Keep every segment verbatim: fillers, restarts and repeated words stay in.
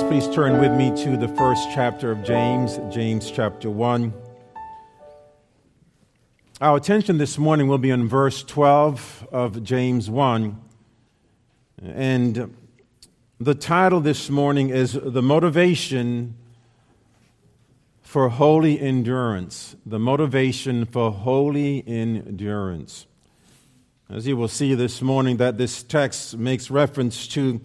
Friends, please turn with me to the first chapter of James, James chapter one. Our attention this morning will be on verse twelve of James one. And the title this morning is The Motivation for Holy Endurance. The Motivation for Holy Endurance. As you will see this morning, that this text makes reference to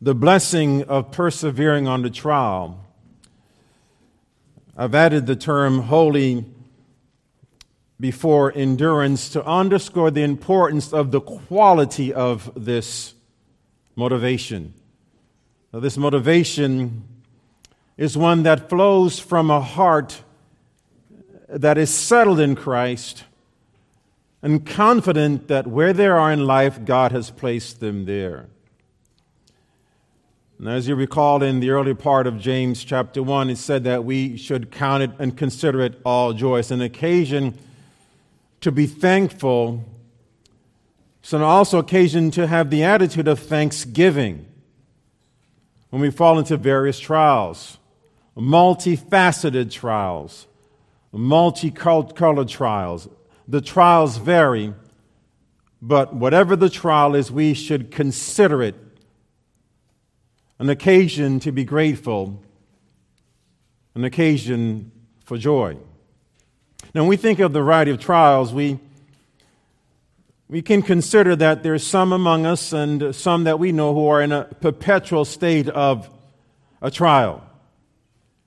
the blessing of persevering under trial. I've added the term holy before endurance to underscore the importance of the quality of this motivation. Now, this motivation is one that flows from a heart that is settled in Christ and confident that where they are in life, God has placed them there. And as you recall, in the early part of James chapter one, it said that we should count it and consider it all joy. It's an occasion to be thankful. It's an also occasion to have the attitude of thanksgiving when we fall into various trials, multifaceted trials, multicolored trials. The trials vary, but whatever the trial is, we should consider it an occasion to be grateful, an occasion for joy. Now, when we think of the variety of trials, we, we can consider that there's some among us and some that we know who are in a perpetual state of a trial.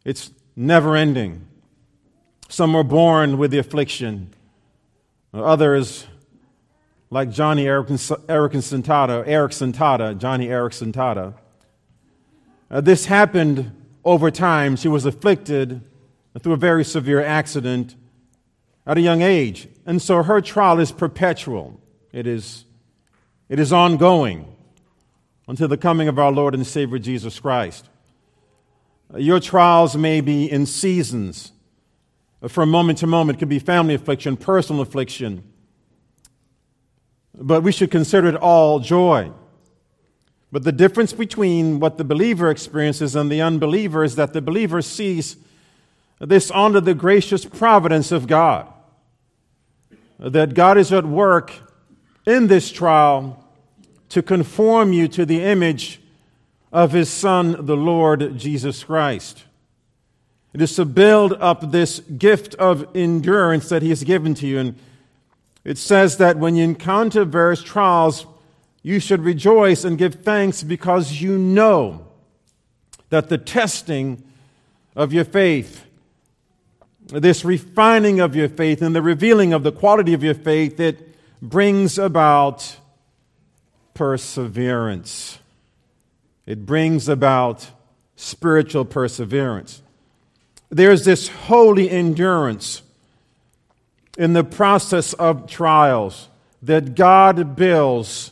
It's never-ending. Some are born with the affliction. Others, like Joni Eareckson Tada, Eareckson Tada, Joni Eareckson Tada, Uh, this happened over time. She was afflicted through a very severe accident at a young age. And so her trial is perpetual. It is, it is ongoing until the coming of our Lord and Savior Jesus Christ. Uh, your trials may be in seasons. Uh, from moment to moment, it could be family affliction, personal affliction. But we should consider it all joy. But the difference between what the believer experiences and the unbeliever is that the believer sees this under the gracious providence of God, that God is at work in this trial to conform you to the image of His Son, the Lord Jesus Christ. It is to build up this gift of endurance that He has given to you. And it says that when you encounter various trials, you should rejoice and give thanks because you know that the testing of your faith, this refining of your faith and the revealing of the quality of your faith, it brings about perseverance. It brings about spiritual perseverance. There's this holy endurance in the process of trials that God builds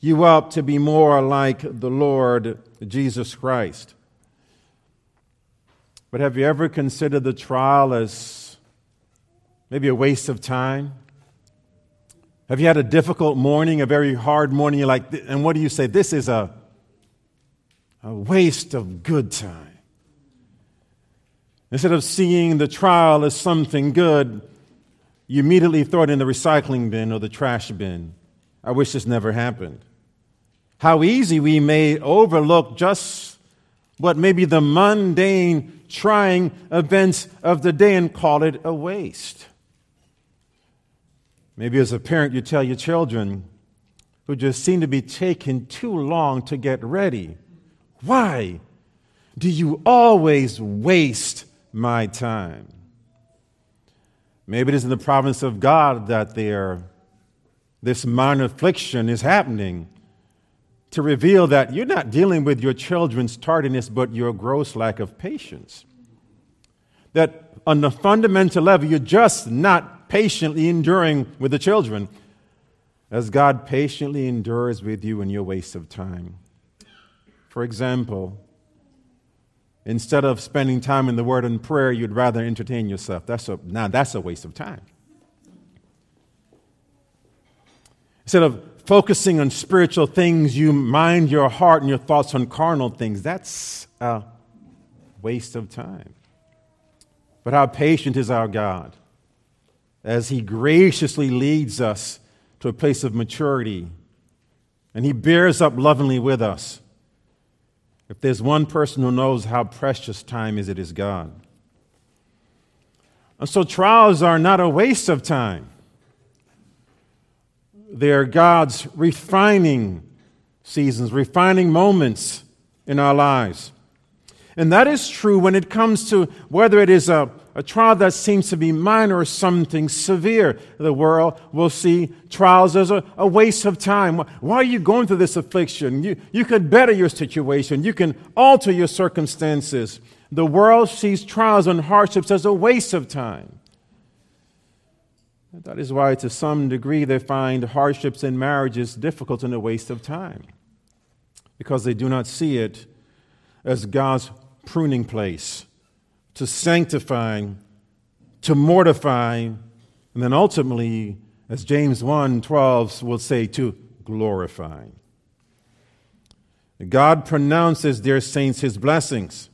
you up to be more like the Lord Jesus Christ. But have you ever considered the trial as maybe a waste of time? Have you had a difficult morning, a very hard morning? You're like, and what do you say? This is a, a waste of good time. Instead of seeing the trial as something good, you immediately throw it in the recycling bin or the trash bin. I wish this never happened. How easy we may overlook just what may be the mundane, trying events of the day and call it a waste. Maybe as a parent, you tell your children who just seem to be taking too long to get ready, why do you always waste my time? Maybe it is in the providence of God that they are this minor affliction is happening to reveal that you're not dealing with your children's tardiness, but your gross lack of patience. That on the fundamental level, you're just not patiently enduring with the children as God patiently endures with you in your waste of time. For example, instead of spending time in the Word and prayer, you'd rather entertain yourself. That's a, now that's a waste of time. Instead of focusing on spiritual things, you mind your heart and your thoughts on carnal things. That's a waste of time. But how patient is our God as he graciously leads us to a place of maturity, and he bears up lovingly with us. If there's one person who knows how precious time is, it is God. And so trials are not a waste of time. They are God's refining seasons, refining moments in our lives. And that is true when it comes to whether it is a, a trial that seems to be minor or something severe. The world will see trials as a, a waste of time. Why are you going through this affliction? You, you could better your situation. You can alter your circumstances. The world sees trials and hardships as a waste of time. And that is why, to some degree, they find hardships in marriages difficult and a waste of time, because they do not see it as God's pruning place, to sanctify, to mortify, and then ultimately, as James one twelve will say, to glorify. God pronounces, dear saints, his blessings.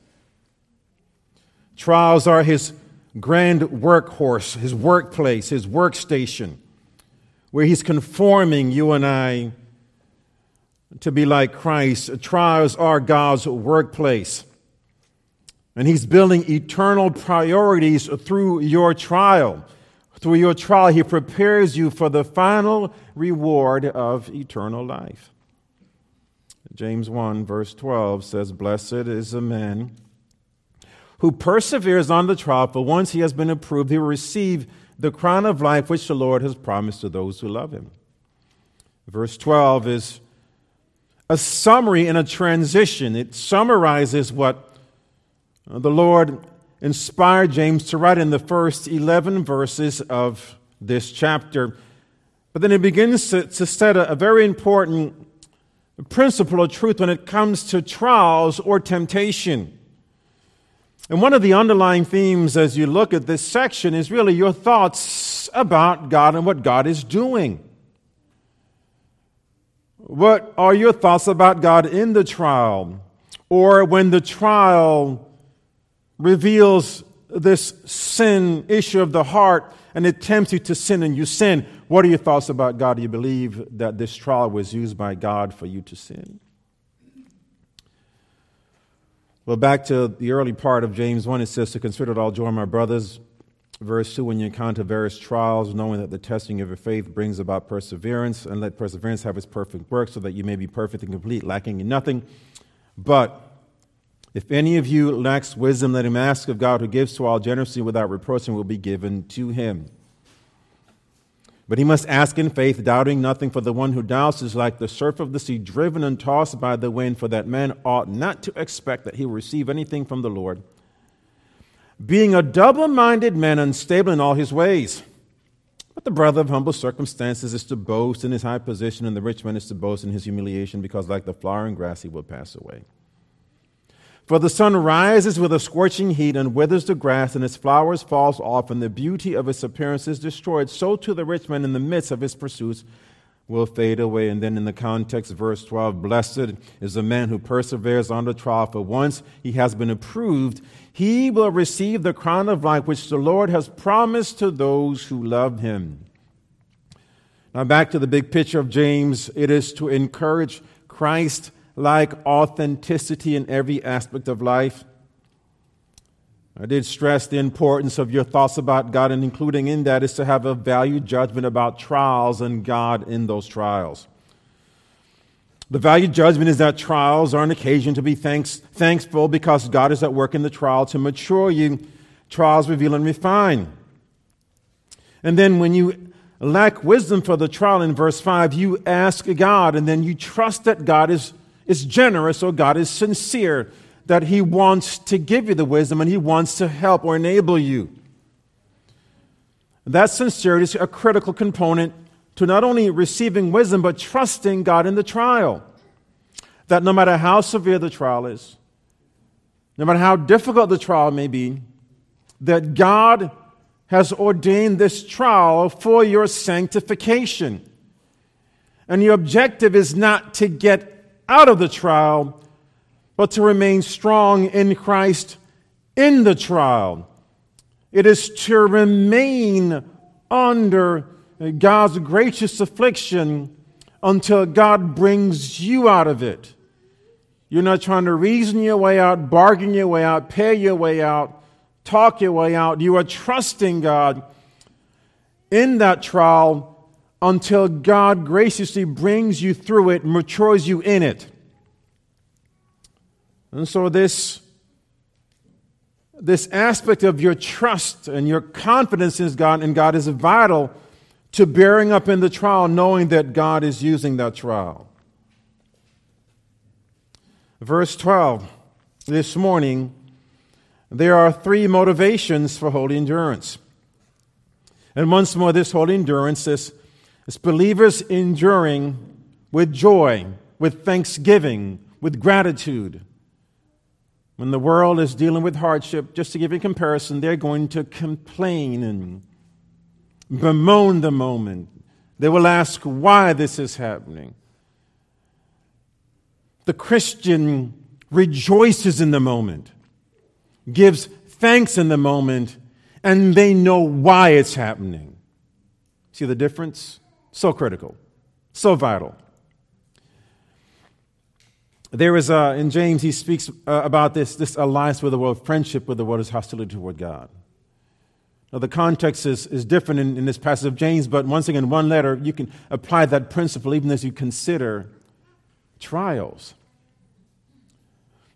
Trials are his grand workhorse, his workplace, his workstation, where he's conforming you and I to be like Christ. Trials are God's workplace. And he's building eternal priorities through your trial. Through your trial, he prepares you for the final reward of eternal life. James one, verse twelve says, "Blessed is the man who perseveres on the trial, for once he has been approved, he will receive the crown of life which the Lord has promised to those who love him." Verse twelve is a summary and a transition. It summarizes what the Lord inspired James to write in the first eleven verses of this chapter. But then it begins to, to set a, a very important principle or truth when it comes to trials or temptation. And one of the underlying themes as you look at this section is really your thoughts about God and what God is doing. What are your thoughts about God in the trial, or when the trial reveals this sin issue of the heart and it tempts you to sin and you sin? What are your thoughts about God? Do you believe that this trial was used by God for you to sin? Well, back to the early part of James one, it says, "To consider it all joy, my brothers." Verse two, "When you encounter various trials, knowing that the testing of your faith brings about perseverance, and let perseverance have its perfect work, so that you may be perfect and complete, lacking in nothing. But if any of you lacks wisdom, let him ask of God, who gives to all generously without reproach, and will be given to him. But he must ask in faith, doubting nothing, for the one who doubts is like the surf of the sea, driven and tossed by the wind, for that man ought not to expect that he will receive anything from the Lord. Being a double-minded man, unstable in all his ways. But the brother of humble circumstances is to boast in his high position, and the rich man is to boast in his humiliation, because like the flowering grass he will pass away. For the sun rises with a scorching heat and withers the grass, and its flowers falls off, and the beauty of its appearance is destroyed. So too the rich man in the midst of his pursuits will fade away." And then in the context, verse twelve, "Blessed is the man who perseveres on the trial, for once he has been approved, he will receive the crown of life which the Lord has promised to those who love him." Now back to the big picture of James. It is to encourage Christ like authenticity in every aspect of life. I did stress the importance of your thoughts about God, and including in that is to have a value judgment about trials and God in those trials. The value judgment is that trials are an occasion to be thanks, thankful because God is at work in the trial to mature you. Trials reveal and refine. And then when you lack wisdom for the trial in verse five, you ask God, and then you trust that God is is generous, or God is sincere, that he wants to give you the wisdom and he wants to help or enable you. That sincerity is a critical component to not only receiving wisdom, but trusting God in the trial. That no matter how severe the trial is, no matter how difficult the trial may be, that God has ordained this trial for your sanctification. And your objective is not to get out of the trial, but to remain strong in Christ in the trial. It is to remain under God's gracious affliction until God brings you out of it. You're not trying to reason your way out, bargain your way out, pay your way out, talk your way out. You are trusting God in that trial until God graciously brings you through it, matures you in it. And so this, this aspect of your trust and your confidence in God, in God is vital to bearing up in the trial, knowing that God is using that trial. Verse twelve, this morning, there are three motivations for holy endurance. And once more, this holy endurance is It's believers enduring with joy, with thanksgiving, with gratitude. When the world is dealing with hardship, just to give you a comparison, they're going to complain and bemoan the moment. They will ask why this is happening. The Christian rejoices in the moment, gives thanks in the moment, and they know why it's happening. See the difference? So critical, so vital. There is, uh, in James, he speaks uh, about this, this alliance with the world, friendship with the world is hostility toward God. Now, the context is, is different in, in this passage of James, but once again, one letter, you can apply that principle even as you consider trials.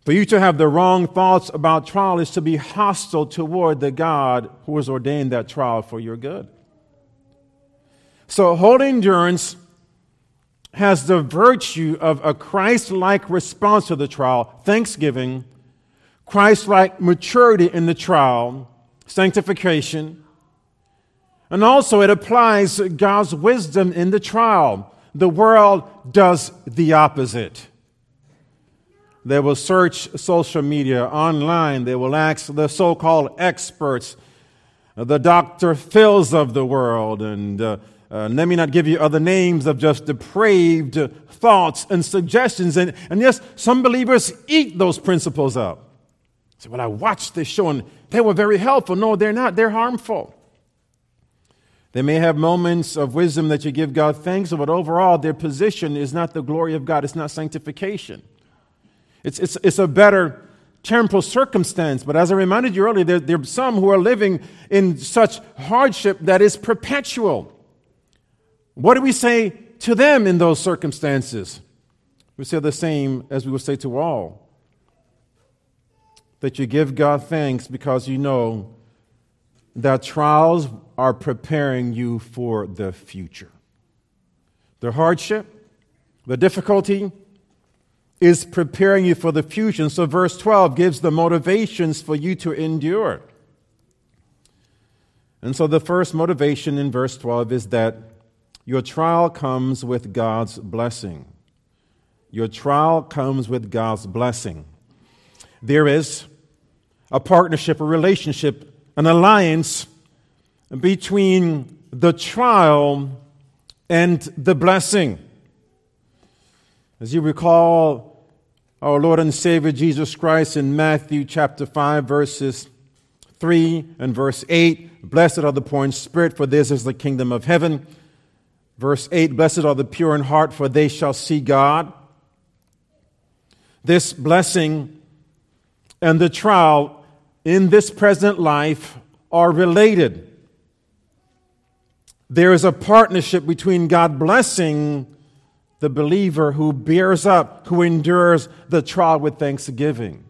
For you to have the wrong thoughts about trial is to be hostile toward the God who has ordained that trial for your good. So holy endurance has the virtue of a Christ-like response to the trial, thanksgiving, Christ-like maturity in the trial, sanctification, and also it applies God's wisdom in the trial. The world does the opposite. They will search social media, online, they will ask the so-called experts, the Doctor Phil's of the world, and uh, Uh, let me not give you other names of just depraved thoughts and suggestions. And, and yes, some believers eat those principles up. So, well, I watched this show and they were very helpful. No, they're not. They're harmful. They may have moments of wisdom that you give God thanks, but overall their position is not the glory of God. It's not sanctification. It's, it's, it's a better temporal circumstance, but as I reminded you earlier, there, there are some who are living in such hardship that is perpetual. What do we say to them in those circumstances? We say the same as we would say to all. That you give God thanks because you know that trials are preparing you for the future. The hardship, the difficulty is preparing you for the future. And so verse twelve gives the motivations for you to endure. And so the first motivation in verse twelve is that your trial comes with God's blessing. Your trial comes with God's blessing. There is a partnership, a relationship, an alliance between the trial and the blessing. As you recall, our Lord and Savior Jesus Christ in Matthew chapter five, verses three and verse eight, "Blessed are the poor in spirit, for theirs is the kingdom of heaven." Verse eight, "Blessed are the pure in heart, for they shall see God." This blessing and the trial in this present life are related. There is a partnership between God blessing the believer who bears up, who endures the trial with thanksgiving.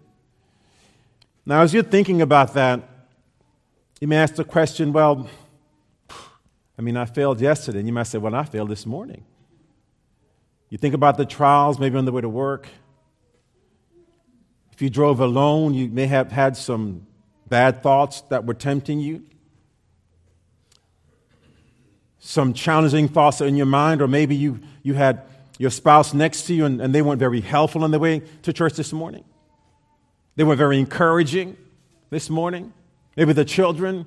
Now, as you're thinking about that, you may ask the question, well, I mean, I failed yesterday, and you might say, well, I failed this morning. You think about the trials, maybe on the way to work. If you drove alone, you may have had some bad thoughts that were tempting you. Some challenging thoughts are in your mind, or maybe you, you had your spouse next to you, and, and they weren't very helpful on the way to church this morning. They were very encouraging this morning. Maybe the children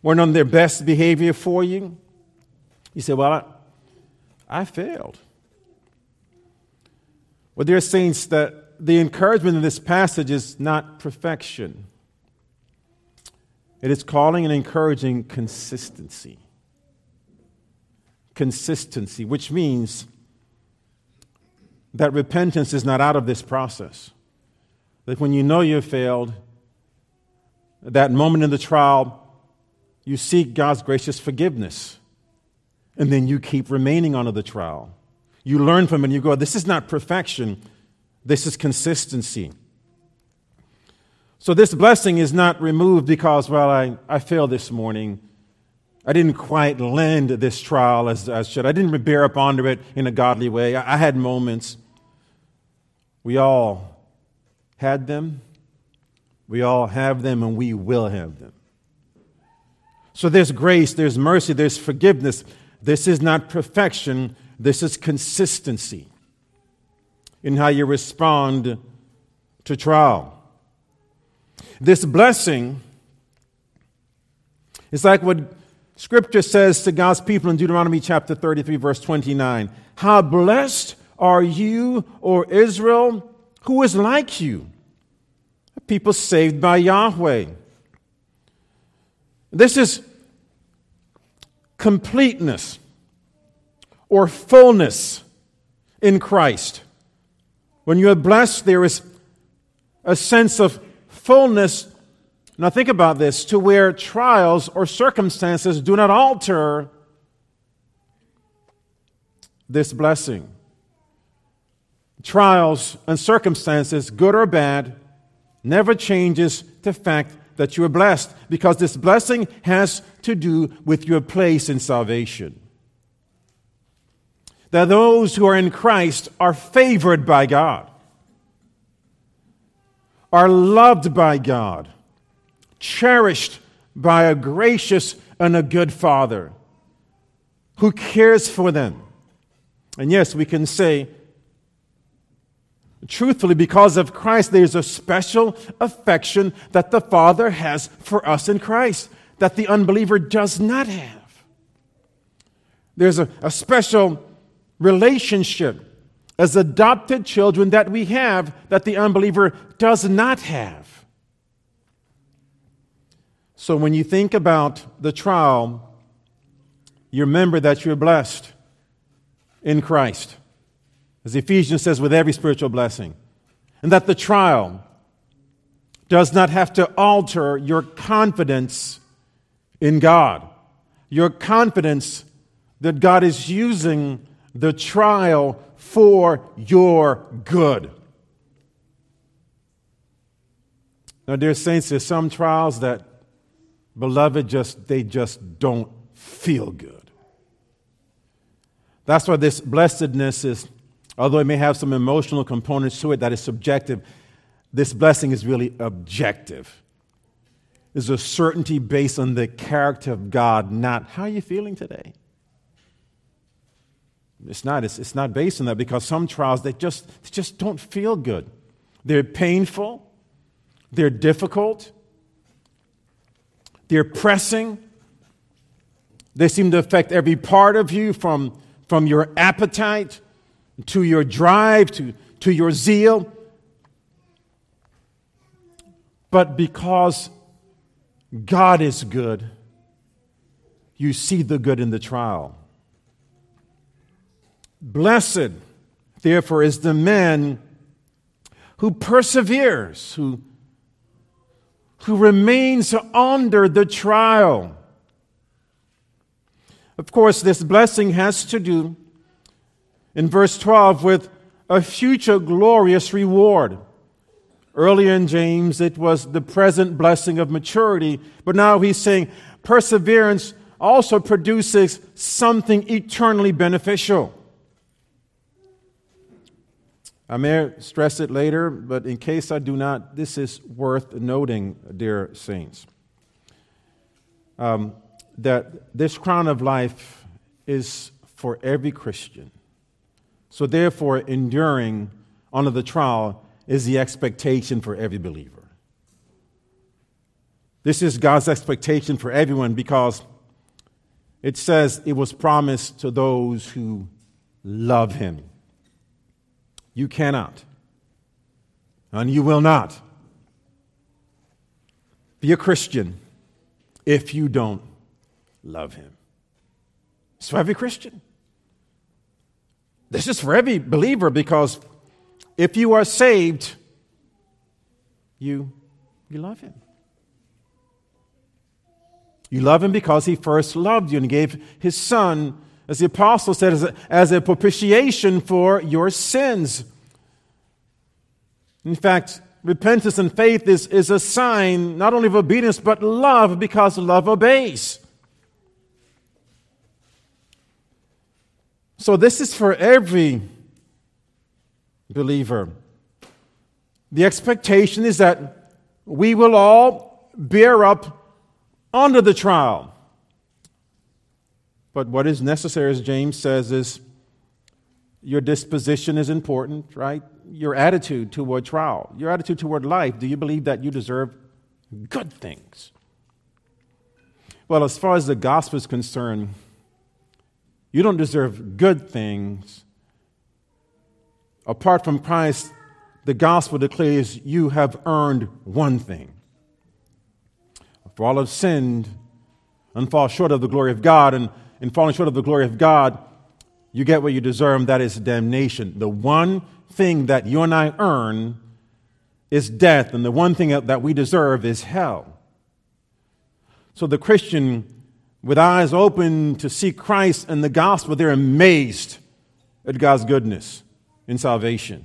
weren't on their best behavior for you. You say, well, I, I failed. Well, dear saints, that the encouragement in this passage is not perfection. It is calling and encouraging consistency. Consistency, which means that repentance is not out of this process. Like when you know you've failed, that moment in the trial, you seek God's gracious forgiveness. And then you keep remaining under the trial. You learn from it and you go, this is not perfection. This is consistency. So this blessing is not removed because, well, I, I failed this morning. I didn't quite land this trial as I should. I didn't bear up under it in a godly way. I, I had moments. We all had them. We all have them, and we will have them. So there's grace, there's mercy, there's forgiveness. This is not perfection. This is consistency in how you respond to trial. This blessing is like what Scripture says to God's people in Deuteronomy chapter thirty-three, verse twenty-nine. How blessed are you, O Israel, who is like you, a people saved by Yahweh. This is completeness or fullness in Christ. When you are blessed, there is a sense of fullness. Now think about this, to where trials or circumstances do not alter this blessing. Trials and circumstances, good or bad, never changes the fact that you are blessed, because this blessing has to do with your place in salvation. That those who are in Christ are favored by God, are loved by God, cherished by a gracious and a good Father who cares for them. And yes, we can say, truthfully, because of Christ, there's a special affection that the Father has for us in Christ that the unbeliever does not have. There's a, a special relationship as adopted children that we have that the unbeliever does not have. So when you think about the trial, you remember that you're blessed in Christ, as Ephesians says, with every spiritual blessing, and that the trial does not have to alter your confidence in God, your confidence that God is using the trial for your good. Now, dear saints, there's some trials that, beloved, just they just don't feel good. That's why this blessedness is, although it may have some emotional components to it that is subjective, this blessing is really objective. It's a certainty based on the character of God, not how are you feeling today? It's not, it's, it's not based on that, because some trials, they just, they just don't feel good. They're painful. They're difficult. They're pressing. They seem to affect every part of you, from, from your appetite to your drive, to, to your zeal. But because God is good, you see the good in the trial. Blessed, therefore, is the man who perseveres, who, who remains under the trial. Of course, this blessing has to do, in verse twelve, with a future glorious reward. Earlier in James, it was the present blessing of maturity, but now he's saying perseverance also produces something eternally beneficial. I may stress it later, but in case I do not, this is worth noting, dear saints, um, that this crown of life is for every Christian. So therefore, enduring under the trial is the expectation for every believer. This is God's expectation for everyone, because it says it was promised to those who love Him. You cannot, and you will not be a Christian if you don't love him. It's for every Christian. This is for every believer, because if you are saved, you, you love him. You love him because he first loved you and gave his son, as the apostle said, as a, as a propitiation for your sins. In fact, repentance and faith is, is a sign not only of obedience, but love, because love obeys. So this is for every believer. The expectation is that we will all bear up under the trial. But what is necessary, as James says, is your disposition is important, right? Your attitude toward trial, your attitude toward life. Do you believe that you deserve good things? Well, as far as the gospel is concerned, you don't deserve good things. Apart from Christ, the gospel declares you have earned one thing. For all have sinned and fall short of the glory of God, and in falling short of the glory of God, you get what you deserve, and that is damnation. The one thing that you and I earn is death, and the one thing that we deserve is hell. So the Christian, with eyes open to see Christ and the gospel, they're amazed at God's goodness in salvation.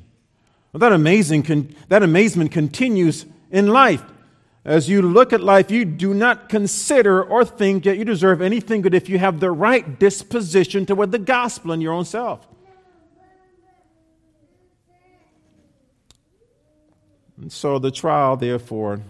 Well, that amazing, that amazement continues in life. As you look at life, you do not consider or think that you deserve anything good if you have the right disposition toward the gospel in your own self. And so the trial, therefore,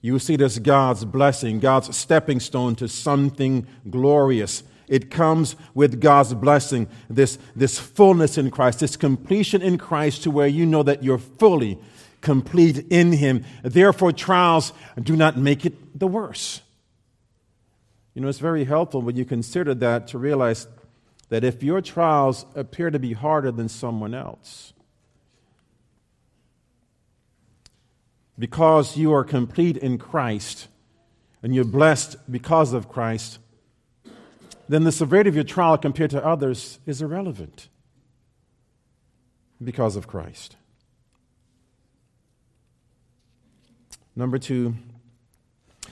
you see it as God's blessing, God's stepping stone to something glorious. It comes with God's blessing, this, this fullness in Christ, this completion in Christ, to where you know that you're fully complete in him. Therefore, trials do not make it the worse. You know, it's very helpful when you consider that to realize that if your trials appear to be harder than someone else, because you are complete in Christ and you're blessed because of Christ, then the severity of your trial compared to others is irrelevant because of Christ. Number two,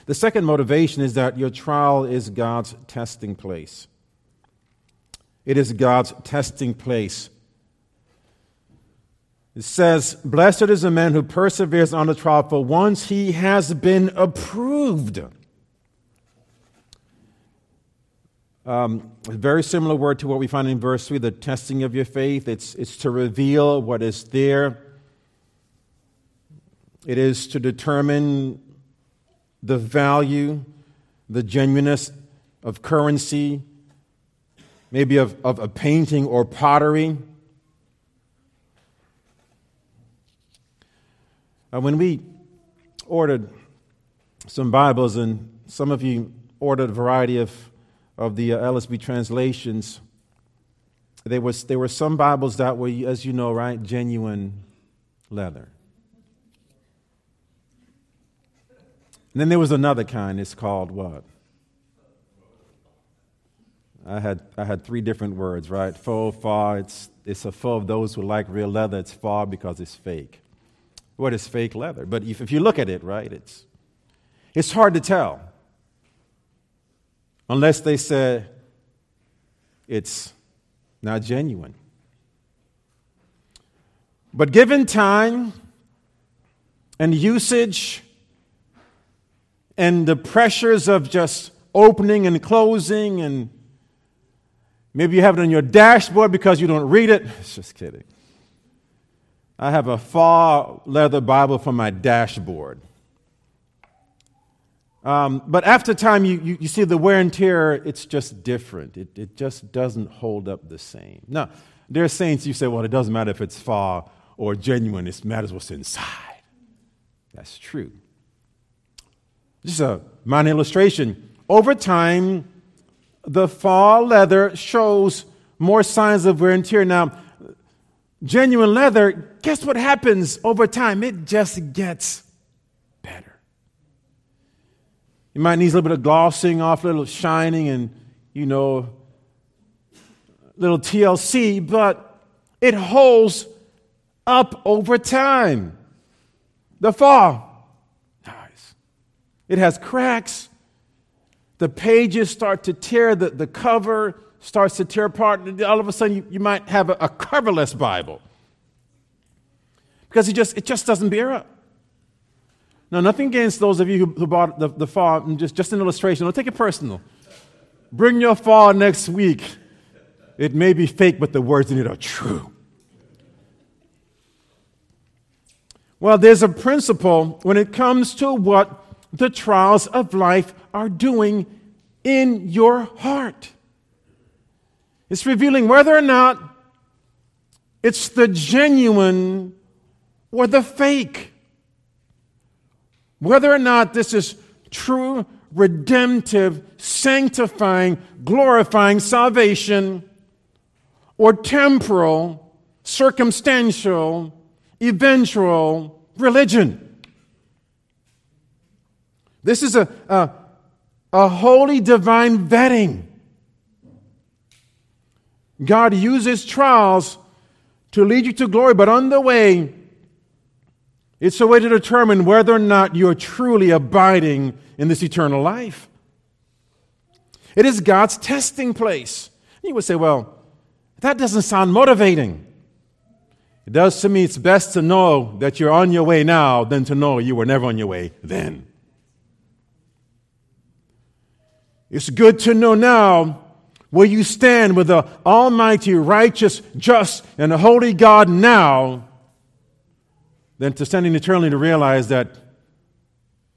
the second motivation is that your trial is God's testing place. It is God's testing place. It says, "Blessed is the man who perseveres on the trial, for once he has been approved." Um, a very similar word to what we find in verse three, the testing of your faith. It's, it's to reveal what is there. It is to determine the value, the genuineness of currency, maybe of, of a painting or pottery. Uh, when we ordered some Bibles, and some of you ordered a variety of, of the uh, L S B translations, there was, there were some Bibles that were, as you know, right, genuine leather. And then there was another kind. It's called what? I had I had three different words, right? Faux, far. It's it's a faux of those who like real leather. It's far because it's fake. What is fake leather? But if, if you look at it, right, it's it's hard to tell unless they say it's not genuine. But given time and usage, and the pressures of just opening and closing, and maybe you have it on your dashboard because you don't read it. Just kidding. I have a far leather Bible for my dashboard. Um, but after time, you, you, you see the wear and tear, it's just different. It, it just doesn't hold up the same. Now, there are saints, you say, well, it doesn't matter if it's far or genuine. It matters what's inside. That's true. Just a minor illustration. Over time, the faux leather shows more signs of wear and tear. Now, genuine leather, guess what happens over time? It just gets better. It might need a little bit of glossing off, a little shining, and, you know, a little T L C, but it holds up over time. The fall dies. It has cracks. The pages start to tear. The, the cover starts to tear apart. And all of a sudden, you, you might have a, a coverless Bible because it just it just doesn't bear up. Now, nothing against those of you who, who bought the, the fall. Just, just an illustration. Don't take it personal. Bring your fall next week. It may be fake, but the words in it are true. Well, there's a principle when it comes to what the trials of life are doing in your heart. It's revealing whether or not it's the genuine or the fake. Whether or not this is true, redemptive, sanctifying, glorifying salvation, or temporal, circumstantial, eventual religion. This is a, a, a holy divine vetting. God uses trials to lead you to glory, but on the way, it's a way to determine whether or not you're truly abiding in this eternal life. It is God's testing place. You would say, well, that doesn't sound motivating. It does to me. It's best to know that you're on your way now than to know you were never on your way then. It's good to know now where you stand with the almighty, righteous, just, and holy God now than to stand in eternally to realize that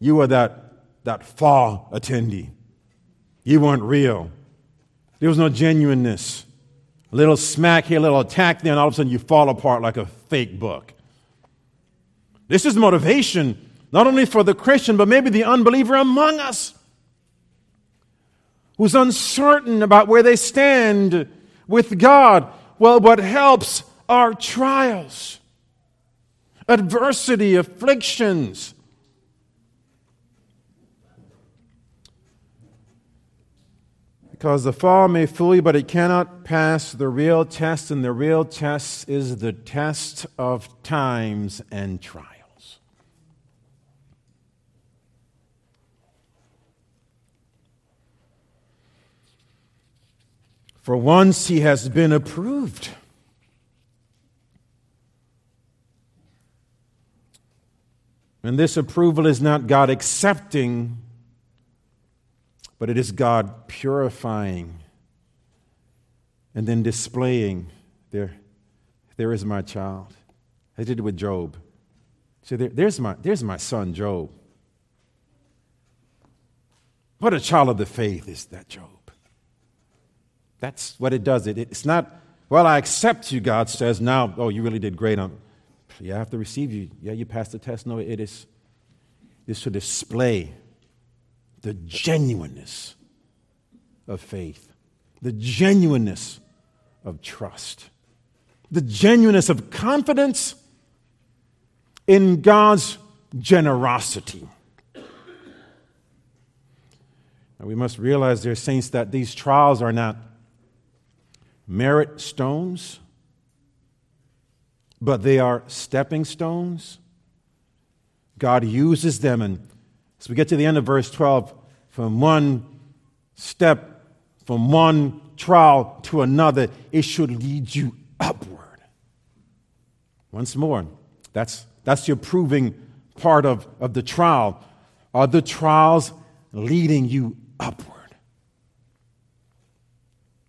you were that, that fall attendee. You weren't real. There was no genuineness. A little smack here, a little attack there, and all of a sudden you fall apart like a fake book. This is motivation, not only for the Christian, but maybe the unbeliever among us who's uncertain about where they stand with God. Well, what helps are trials, adversity, afflictions. Because the fall may fool you, but it cannot pass the real test, and the real test is the test of times and trials. For once he has been approved. And this approval is not God accepting, but it is God purifying and then displaying. There, there is my child. I did it with Job. So there, there's my, there's my son, Job. What a child of the faith is that Job. That's what it does. It, it's not, well, I accept you, God says. Now, oh, you really did great. I'm, yeah, I have to receive you. Yeah, you passed the test. No, it is, it is to display the genuineness of faith, the genuineness of trust, the genuineness of confidence in God's generosity. Now, we must realize, dear saints, that these trials are not merit stones, but they are stepping stones. God uses them. And as we get to the end of verse twelve, from one step, from one trial to another, it should lead you upward. Once more, that's, that's the approving part of, of the trial. Are the trials leading you upward?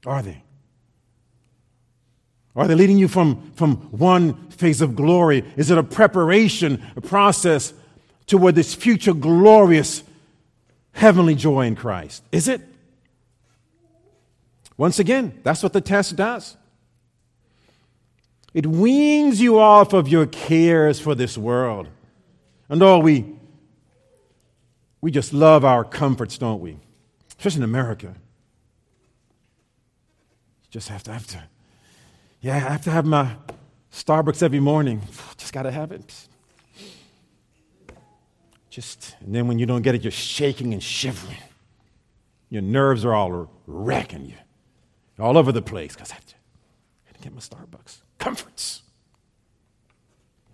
Are they? Are they leading you from, from one phase of glory? Is it a preparation, a process toward this future glorious heavenly joy in Christ? Is it? Once again, that's what the test does. It weans you off of your cares for this world. And oh, we, we just love our comforts, don't we? Especially in America. You just have to have to. Yeah, I have to have my Starbucks every morning. Just got to have it. Just, and then when you don't get it, you're shaking and shivering. Your nerves are all wrecking you. You're all over the place because I had to get my Starbucks. Comforts.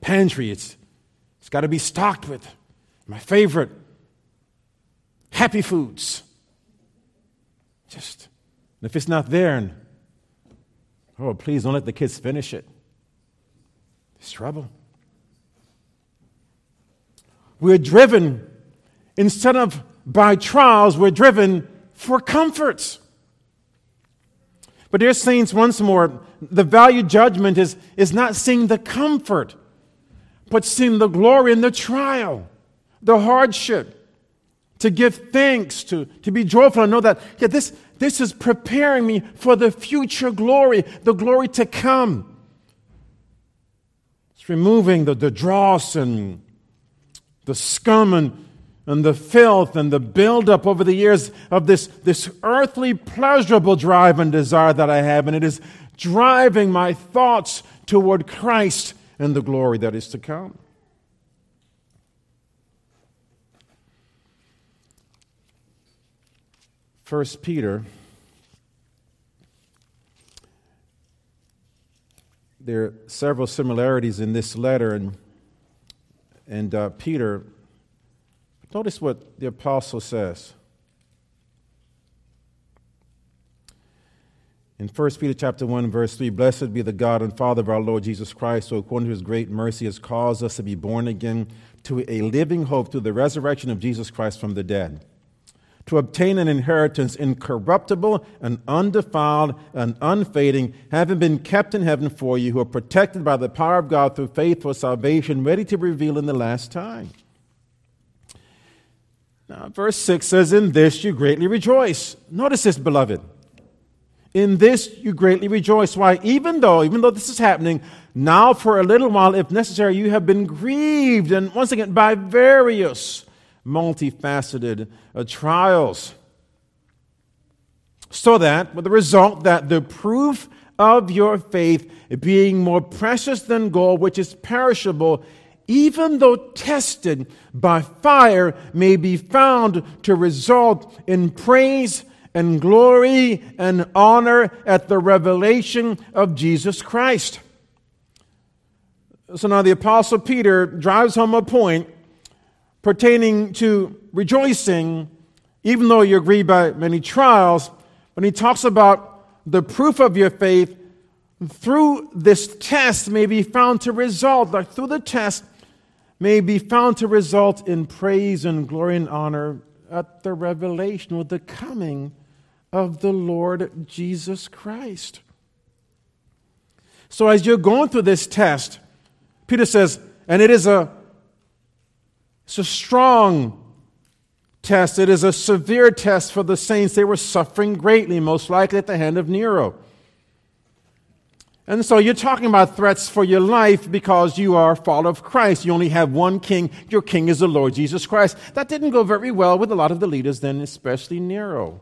Pantry, it's, it's got to be stocked with my favorite happy foods. Just, and if it's not there, and oh, please don't let the kids finish it. It's trouble. We're driven, instead of by trials, we're driven for comforts. But dear saints, once more, the value judgment is, is not seeing the comfort, but seeing the glory in the trial, the hardship, to give thanks, to, to be joyful and know that yeah, this, this is preparing me for the future glory, the glory to come. It's removing the, the dross and the scum and, and the filth and the buildup over the years of this, this earthly pleasurable drive and desire that I have, and it is driving my thoughts toward Christ and the glory that is to come. First Peter, there are several similarities in this letter, and And uh, Peter, notice what the apostle says. In First Peter chapter one, verse three, "Blessed be the God and Father of our Lord Jesus Christ, who according to his great mercy has caused us to be born again to a living hope through the resurrection of Jesus Christ from the dead, to obtain an inheritance incorruptible and undefiled and unfading, having been kept in heaven for you, who are protected by the power of God through faith for salvation, ready to be revealed in the last time." Now, verse six says, "In this you greatly rejoice." Notice this, beloved. In this you greatly rejoice. Why? Even though, even though this is happening, now for a little while, if necessary, you have been grieved, and once again, by various multifaceted uh, trials, so that with the result that the proof of your faith, being more precious than gold which is perishable, even though tested by fire, may be found to result in praise and glory and honor at the revelation of Jesus Christ. So now the Apostle Peter drives home a point pertaining to rejoicing, even though you're grieved by many trials, when he talks about the proof of your faith, through this test may be found to result, like through the test may be found to result in praise and glory and honor at the revelation with the coming of the Lord Jesus Christ. So as you're going through this test, Peter says, and it is a It's a strong test. It is a severe test for the saints. They were suffering greatly, most likely at the hand of Nero. And so you're talking about threats for your life because you are a follower of Christ. You only have one king. Your king is the Lord Jesus Christ. That didn't go very well with a lot of the leaders then, especially Nero.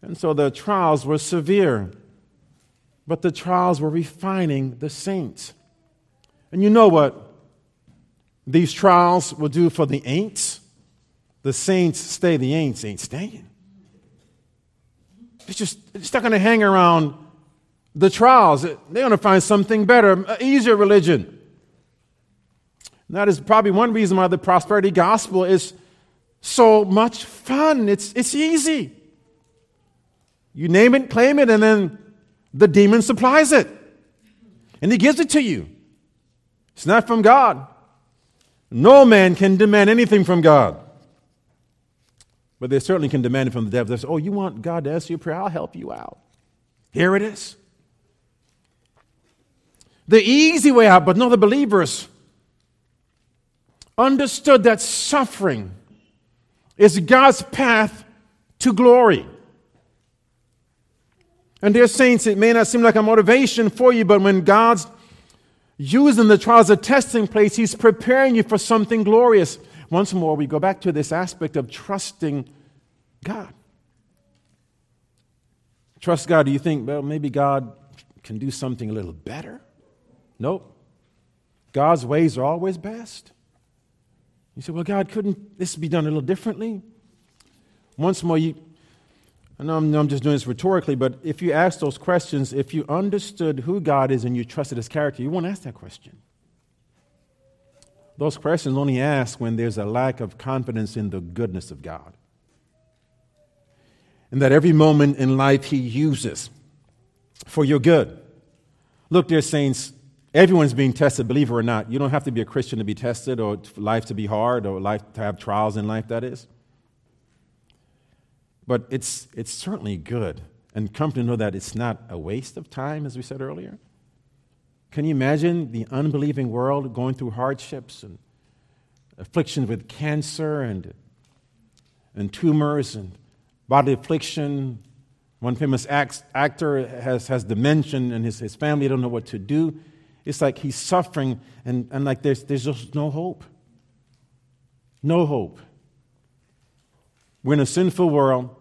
And so the trials were severe, but the trials were refining the saints. And you know what? These trials will do for the ain'ts. The saints stay, the ain'ts ain't staying. It's just, it's not going to hang around the trials. They're going to find something better, an easier religion. And that is probably one reason why the prosperity gospel is so much fun. It's, it's easy. You name it, claim it, and then the demon supplies it. And he gives it to you. It's not from God. No man can demand anything from God. But they certainly can demand it from the devil. They say, "Oh, you want God to answer your prayer? I'll help you out. Here it is." The easy way out, but no, the believers understood that suffering is God's path to glory. And dear saints, it may not seem like a motivation for you, but when God's using the trials as a testing place, he's preparing you for something glorious. Once more, we go back to this aspect of trusting God. Trust God. Do you think, well, maybe God can do something a little better? Nope. God's ways are always best. You say, well, God, couldn't this be done a little differently? Once more, you, I know I'm, I'm just doing this rhetorically, but if you ask those questions, if you understood who God is and you trusted His character, you won't ask that question. Those questions only ask when there's a lack of confidence in the goodness of God. And that every moment in life He uses for your good. Look, dear saints, everyone's being tested, believe it or not. You don't have to be a Christian to be tested or life to be hard or life to have trials in life, that is. But it's it's certainly good and comforting to know that it's not a waste of time, as we said earlier. Can you imagine the unbelieving world going through hardships and afflictions with cancer and, and tumors and bodily affliction? One famous act, actor has, has dementia and his, his family don't know what to do. It's like he's suffering and, and like there's, there's just no hope. No hope. We're in a sinful world.